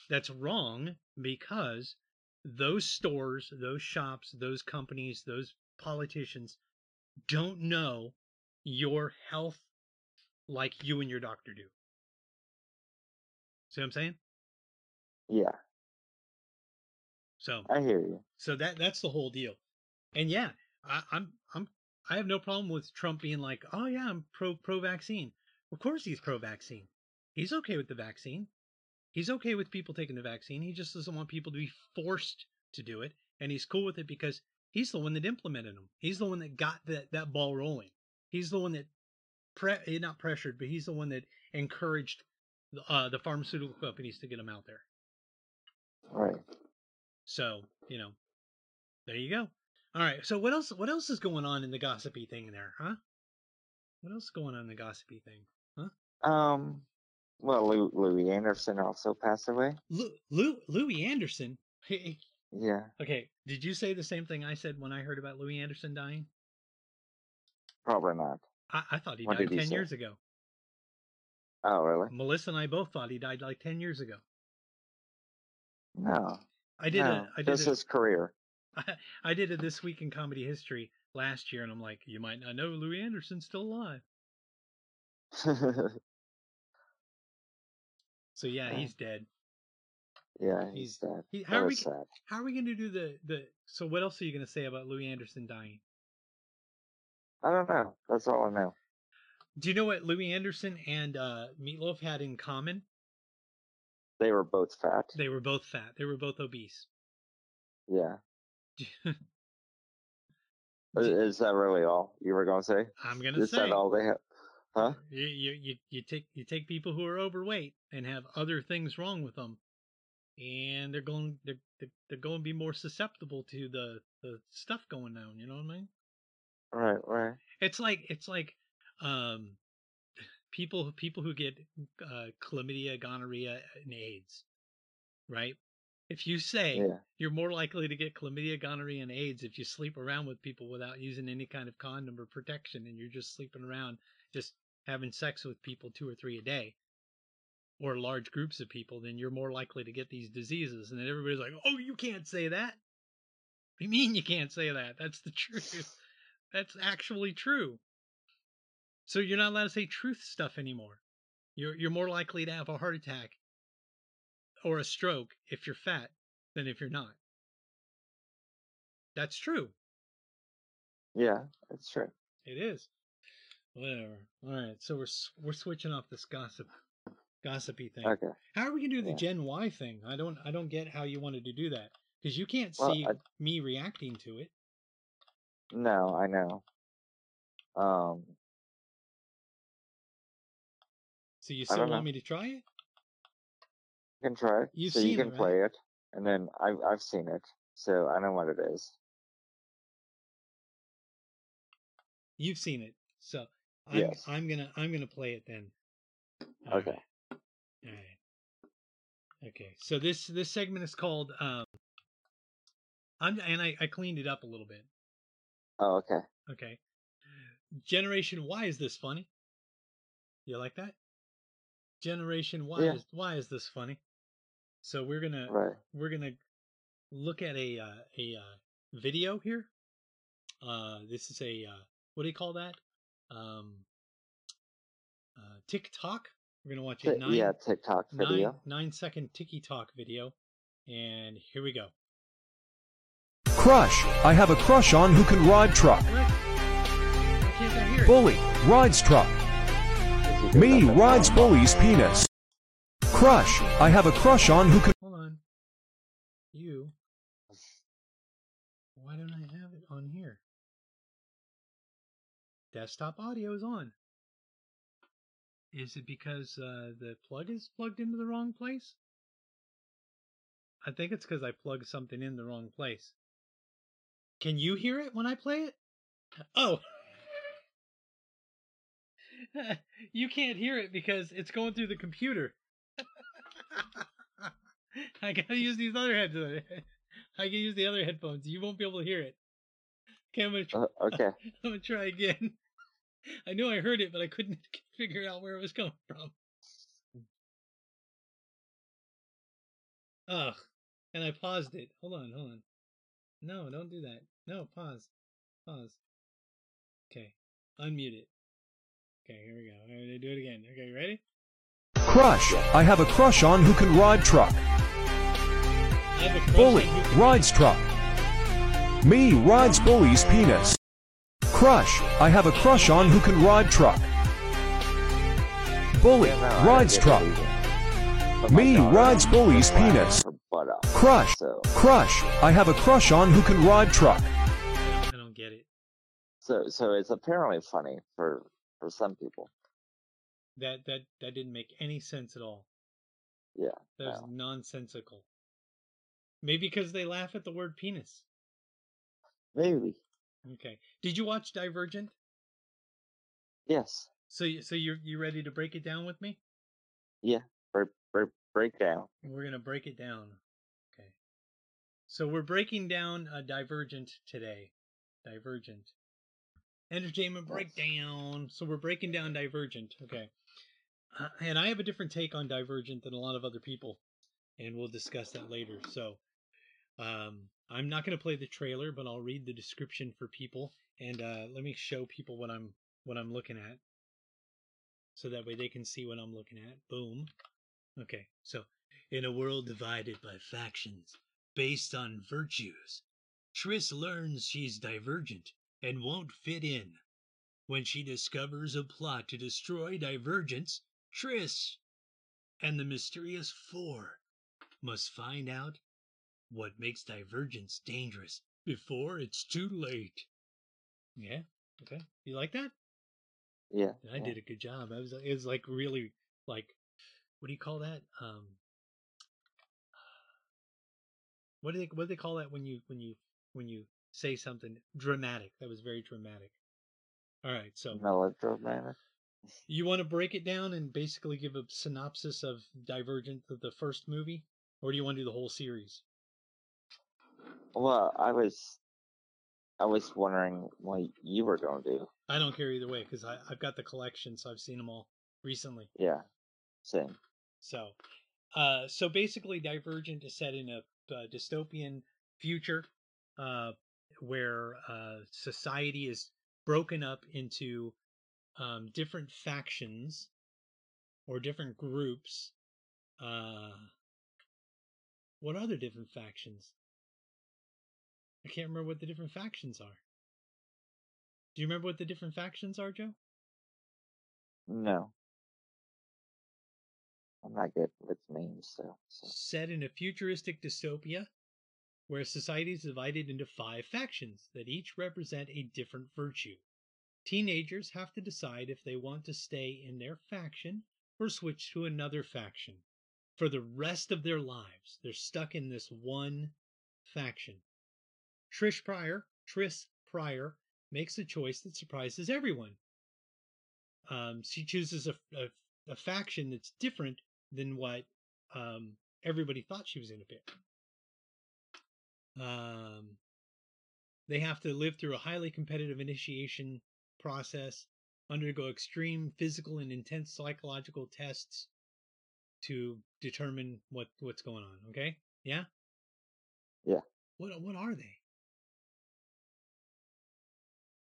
that's wrong, because those stores, those shops, those companies, those politicians don't know your health like you and your doctor do. See what I'm saying? Yeah. So I hear you. So that that's the whole deal. And yeah, I, I'm I'm I have no problem with Trump being like, oh yeah, I'm pro pro vaccine. Of course he's pro vaccine. He's okay with the vaccine. He's okay with people taking the vaccine. He just doesn't want people to be forced to do it. And he's cool with it because he's the one that implemented them. He's the one that got that, that ball rolling. He's the one that, pre- not pressured, but he's the one that encouraged uh, the pharmaceutical companies to get them out there. All right. So, you know, there you go. All right. So what else? What else is going on in the gossipy thing there, huh? What else is going on in the gossipy thing, huh? Um. Well, Louis Anderson also passed away. Lou, Lou, Louis Anderson. Yeah. Okay. Did you say the same thing I said when I heard about Louis Anderson dying? Probably not. I, I thought he what died ten he years ago. Oh, really? Melissa and I both thought he died like ten years ago. No. I did. No. A, I did. This is career. I, I did a This Week in Comedy History last year, and I'm like, you might not know Louis Anderson's still alive. So yeah, yeah, he's dead. Yeah, he's, he's dead. He, how, are we, sad. how are we going to do the, the? So what else are you going to say about Louis Anderson dying? I don't know. That's all I know. Do you know what Louis Anderson and uh, Meatloaf had in common? They were both fat. They were both fat. They were both obese. Yeah. Is that really all you were going to say? I'm going to say. Is that all they have? Huh? You, you you take you take people who are overweight and have other things wrong with them, and they're going they're they're going to be more susceptible to the, the stuff going on. You know what I mean? Right, right. It's like it's like um, people people who get uh, chlamydia, gonorrhea, and AIDS, right? If you say yeah. you're more likely to get chlamydia, gonorrhea, and AIDS if you sleep around with people without using any kind of condom or protection, and you're just sleeping around, just having sex with people two or three a day, or large groups of people, then you're more likely to get these diseases. And then everybody's like, oh, you can't say that. What do you mean you can't say that? That's the truth. That's actually true. So you're not allowed to say truth stuff anymore. You're you're more likely to have a heart attack or a stroke if you're fat than if you're not. That's true. Yeah, that's true. It is. Whatever. All right. So we're we're switching off this gossip, gossipy thing. Okay. How are we gonna do the yeah. Gen Y thing? I don't I don't get how you wanted to do that because you can't well, see I, me reacting to it. No, I know. Um. So you still want know. me to try it? You can try it. You've so seen you can it, right? play it, and then I've I've seen it. So I know what it is. You've seen it, so I'm, yes. I'm gonna I'm gonna play it then. All okay. Right. All right. Okay. So this this segment is called. Um, I'm and I, I cleaned it up a little bit. Oh, okay. Okay. Generation Y, is this funny? You like that? Generation Y, yeah. is, why is this funny? So we're gonna right. we're gonna look at a uh, a uh, video here. Uh, this is a uh, what do you call that? Um, uh, TikTok. We're gonna watch a nine yeah TikTok video nine, nine second TikTok video, and here we go. Crush. I have a crush on who can ride truck. What? I can't hear it. Bully rides truck. Me rides bully's penis. Crush. I have a crush on who can. Hold on. You. Why don't I have it on here? Desktop audio is on. Is it because uh, the plug is plugged into the wrong place? I think it's because I plugged something in the wrong place. Can you hear it when I play it? Oh. You can't hear it because it's going through the computer. I gotta use these other headphones. I can use the other headphones. You won't be able to hear it. Okay, I'm gonna try, uh, okay. I'm gonna try again. I knew I heard it, but I couldn't figure out where it was coming from. Ugh. And I paused it. Hold on, hold on. No, don't do that. No, pause. Pause. Okay. Unmute it. Okay, here we go. I'm gonna do it again. Okay, ready? Crush. I have a crush on who can ride truck. Bully rides truck. Me rides bully's penis. Crush. I have a crush on who can ride truck. Bully rides truck. Me rides bully's penis. Crush. Crush. I have a crush on who can ride truck. I don't get it. So, so it's apparently funny for. For some people, that that that didn't make any sense at all. Yeah, that was no. nonsensical. Maybe because they laugh at the word penis. Maybe. Okay. Did you watch Divergent? Yes. So you so you you ready to break it down with me? Yeah. Break break break down. We're gonna break it down. Okay. So we're breaking down a Divergent today. Divergent. Entertainment breakdown. So we're breaking down Divergent. Okay. Uh, and I have a different take on Divergent than a lot of other people. And we'll discuss that later. So um, I'm not going to play the trailer, but I'll read the description for people. And uh, let me show people what I'm what I'm looking at. So that way they can see what I'm looking at. Boom. Okay. So in a world divided by factions based on virtues, Triss learns she's divergent and won't fit in. When she discovers a plot to destroy Divergence, Triss and the mysterious Four must find out what makes Divergence dangerous before it's too late. Yeah, okay. You like that? Yeah. I yeah. did a good job. I was, it was like really, like, what do you call that? Um, what do they what do they call that when you when you when you say something dramatic? That was very dramatic. All right, so melodramatic. You want to break it down and basically give a synopsis of Divergent, the first movie, or do you want to do the whole series? Well, I was, I was wondering what you were going to do. I don't care either way because I I've got the collection, so I've seen them all recently. Yeah, same. So, uh, so basically, Divergent is set in a, a dystopian future, uh. where uh, society is broken up into um, different factions or different groups. Uh, what are the different factions? I can't remember what the different factions are. Do you remember what the different factions are, Joe? No. I'm not good with names, so, so. Set in a futuristic dystopia, where society is divided into five factions that each represent a different virtue. Teenagers have to decide if they want to stay in their faction or switch to another faction. For the rest of their lives, they're stuck in this one faction. Trish Pryor, Triss Pryor, makes a choice that surprises everyone. Um, she chooses a, a, a faction that's different than what um, everybody thought she was going to pick. Um, they have to live through a highly competitive initiation process, undergo extreme physical and intense psychological tests to determine what, what's going on. Okay? Yeah? Yeah. What what are they?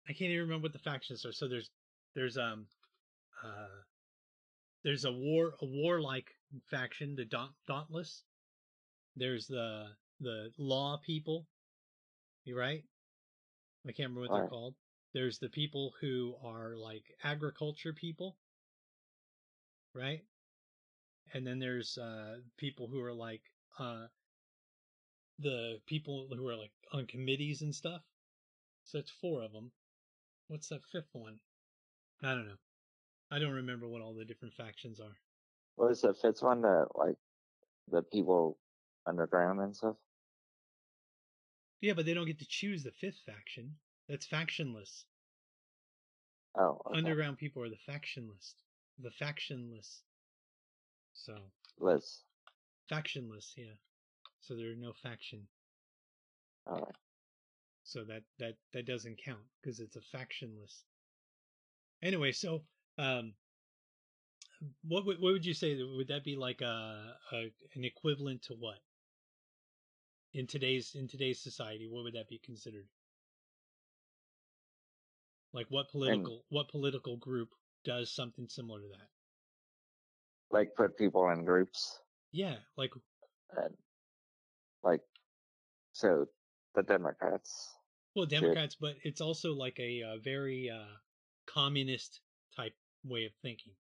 I can't even remember what the factions are. So there's there's um uh there's a war a warlike faction, the daunt, Dauntless. There's the the Law people. You right? I can't remember what All they're right. called. There's the people who are like agriculture people, right? And then there's uh, people who are like uh, the people who are like on committees and stuff. So that's four of them. What's that fifth one? I don't know. I don't remember what all the different factions are. What is the fifth one? The like the people underground and stuff. Yeah, but they don't get to choose the fifth faction. That's factionless. Oh, okay. Underground people are the factionless. The factionless. So. Less. Factionless, yeah. So there are no faction. All right. So that that that doesn't count because it's a factionless. Anyway, so um, what what would you say? Would that be like a, a an equivalent to what? In today's in today's society, what would that be considered? Like what political and, what political group does something similar to that? Like put people in groups. Yeah, like and like so the Democrats. Well, Democrats, did. But it's also like a, a very uh, communist type way of thinking,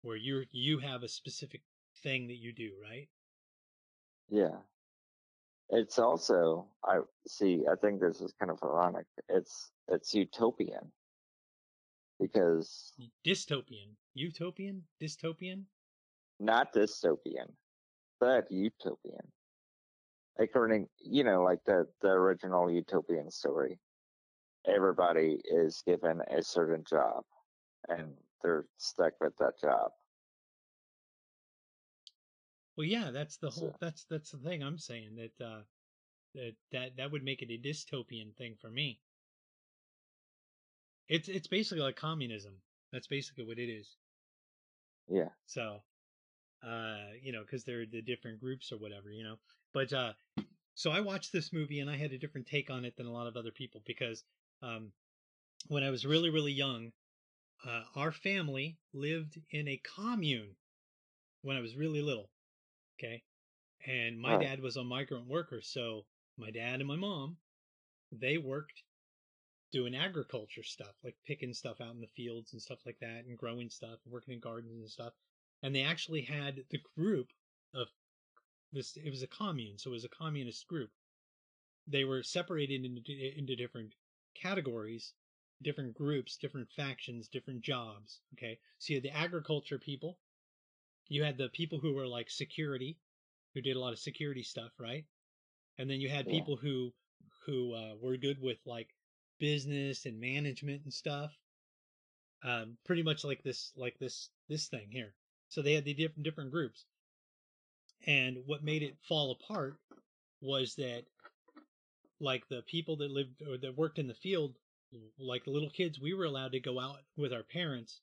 where you you have a specific thing that you do, right? Yeah, it's also I see. I think this is kind of ironic. It's It's utopian, because dystopian, utopian, dystopian, not dystopian, but utopian. According, you know, like the the original utopian story, everybody is given a certain job, and they're stuck with that job. Well, yeah, that's the whole. So. That's that's the thing I'm saying that uh, that that that would make it a dystopian thing for me. It's it's basically like communism. That's basically what it is. Yeah. So, uh, you know, because they're the different groups or whatever, you know. But uh, so I watched this movie and I had a different take on it than a lot of other people because um, when I was really really young, uh, our family lived in a commune when I was really little. Okay, and my oh. dad was a migrant worker, so my dad and my mom, they worked. Doing agriculture stuff, like picking stuff out in the fields and stuff like that, and growing stuff, and working in gardens and stuff. And they actually had the group of this. It was a commune, so it was a communist group. They were separated into into different categories, different groups, different factions, different jobs. Okay, so you had the agriculture people, you had the people who were like security, who did a lot of security stuff, right? And then you had yeah. people who who uh, were good with like. Business and management and stuff, um, pretty much like this, like this, this thing here. So they had the different different groups, and what made it fall apart was that, like the people that lived or that worked in the field, like the little kids, we were allowed to go out with our parents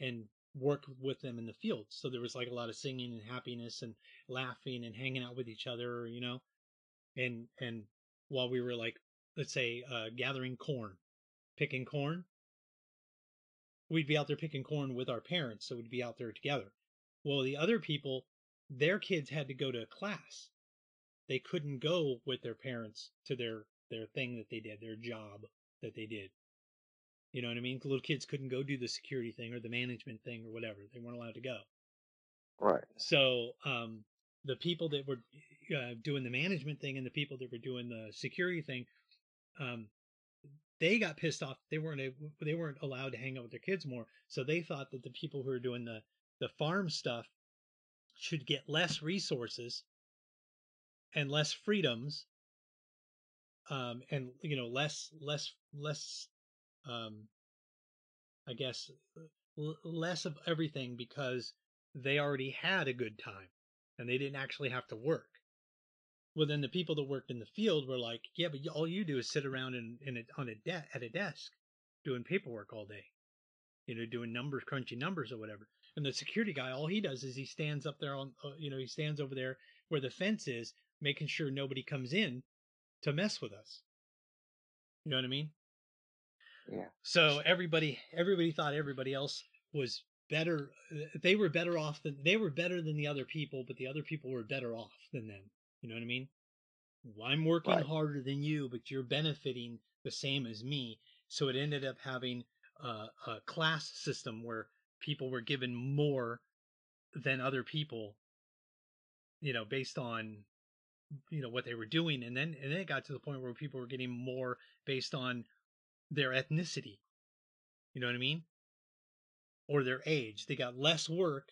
and work with them in the field. So there was like a lot of singing and happiness and laughing and hanging out with each other, you know, and and while we were like. Let's say, uh, gathering corn, picking corn. We'd be out there picking corn with our parents, so we'd be out there together. Well, the other people, their kids had to go to a class. They couldn't go with their parents to their, their thing that they did, their job that they did. You know what I mean? Little kids couldn't go do the security thing or the management thing or whatever. They weren't allowed to go. Right. So, um, the people that were uh, doing the management thing and the people that were doing the security thing, Um, they got pissed off. They weren't able, they weren't allowed to hang out with their kids more. So they thought that the people who were doing the, the farm stuff should get less resources and less freedoms, um, and, you know, less, less, less, um, I guess, l- less of everything, because they already had a good time and they didn't actually have to work. Well, then the people that worked in the field were like, yeah, but all you do is sit around in, in a, on a de- at a desk doing paperwork all day, you know, doing numbers, crunchy numbers or whatever. And the security guy, all he does is he stands up there on, uh, you know, he stands over there where the fence is, making sure nobody comes in to mess with us. You know what I mean? Yeah. So everybody, everybody thought everybody else was better. They were better off than they were better than the other people, but the other people were better off than them. You know what I mean? Well, I'm working right. harder than you, but you're benefiting the same as me. So it ended up having a, a class system where people were given more than other people, you know, based on, you know, what they were doing. And then, and then it got to the point where people were getting more based on their ethnicity. You know what I mean? Or their age. They got less work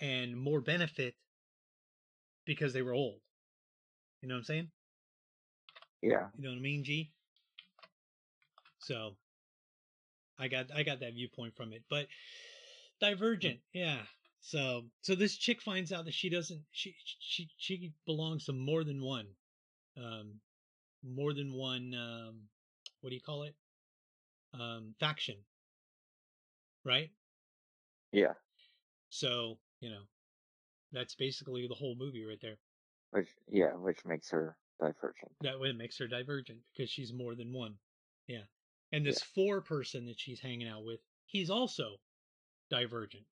and more benefit because they were old. You know what I'm saying? Yeah. You know what I mean, G? So I got I got that viewpoint from it. But Divergent, yeah. So so this chick finds out that she doesn't she she she belongs to more than one. Um more than one um what do you call it? Um faction. Right? Yeah. So, you know, that's basically the whole movie right there. Which, yeah, which makes her divergent. That way it makes her divergent because she's more than one. Yeah. And this yeah. four person that she's hanging out with, he's also divergent.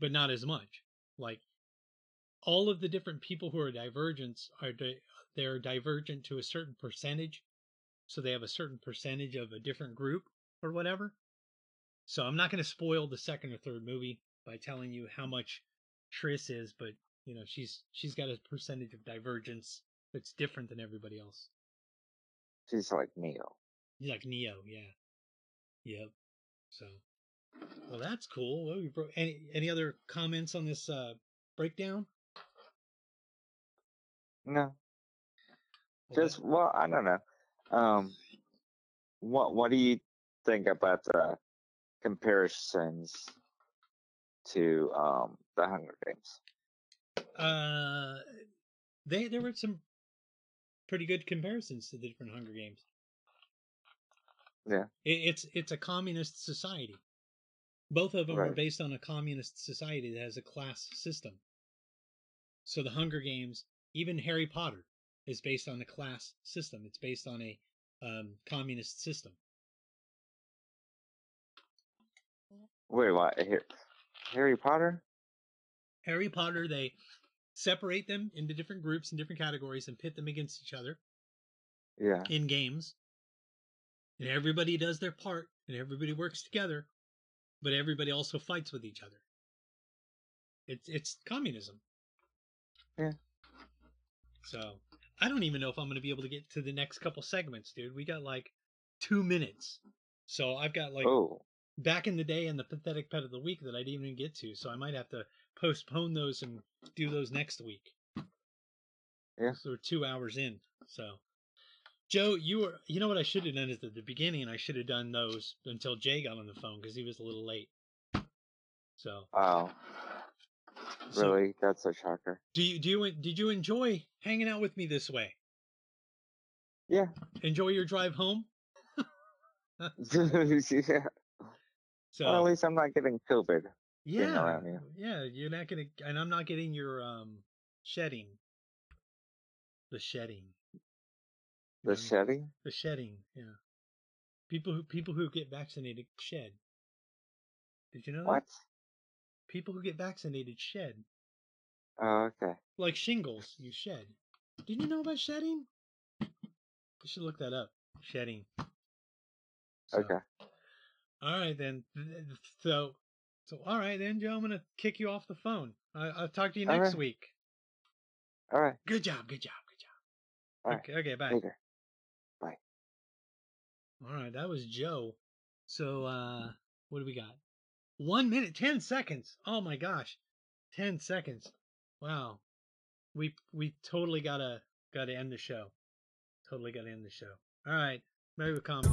But not as much. Like, all of the different people who are divergents, are di- they're divergent to a certain percentage. So they have a certain percentage of a different group or whatever. So I'm not going to spoil the second or third movie by telling you how much Triss is, but... You know, she's she's got a percentage of divergence that's different than everybody else. She's like Neo. She's like Neo, yeah. Yep. So, well, that's cool. Well, we bro- any any other comments on this uh, breakdown? No. Okay. Just well, I don't know. Um, what what do you think about the comparisons to um the Hunger Games? Uh, they there were some pretty good comparisons to the different Hunger Games. Yeah, it, it's it's a communist society. Both of them right. are based on a communist society that has a class system. So the Hunger Games, even Harry Potter, is based on a class system. It's based on a um, communist system. Wait, what? Harry Potter? Harry Potter, they separate them into different groups and different categories and pit them against each other. Yeah. In games. And everybody does their part and everybody works together, but everybody also fights with each other. It's it's communism. Yeah. So, I don't even know if I'm going to be able to get to the next couple segments, dude. We got like two minutes. So, I've got like oh. back in the day and the pathetic pet of the week that I didn't even get to, so I might have to postpone those and do those next week. Yeah. So we're two hours in. So, Joe, you were, you know what I should have done is at the beginning, I should have done those until Jay got on the phone because he was a little late. So. Wow. So, really? That's a shocker. Do you, do you, did you enjoy hanging out with me this way? Yeah. Enjoy your drive home? Yeah. So. Well, at least I'm not getting COVID. Yeah, you. yeah, you're not gonna, and I'm not getting your um shedding. The shedding. The um, shedding. The shedding. Yeah. People who people who get vaccinated shed. Did you know what? That? People who get vaccinated shed. Oh, okay. Like shingles, you shed. Did you know about shedding? You should look that up. Shedding. So. Okay. All right then. So. So, all right, then, Joe, I'm going to kick you off the phone. I, I'll talk to you next all right. week. All right. Good job, good job, good job. All okay, right. okay, bye. Later. Bye. All right, that was Joe. So, uh, what do we got? One minute, ten seconds. Oh, my gosh. ten seconds. Wow. we we totally gotta gotta end the show. Totally gotta end the show. All right, Merry with Comedy.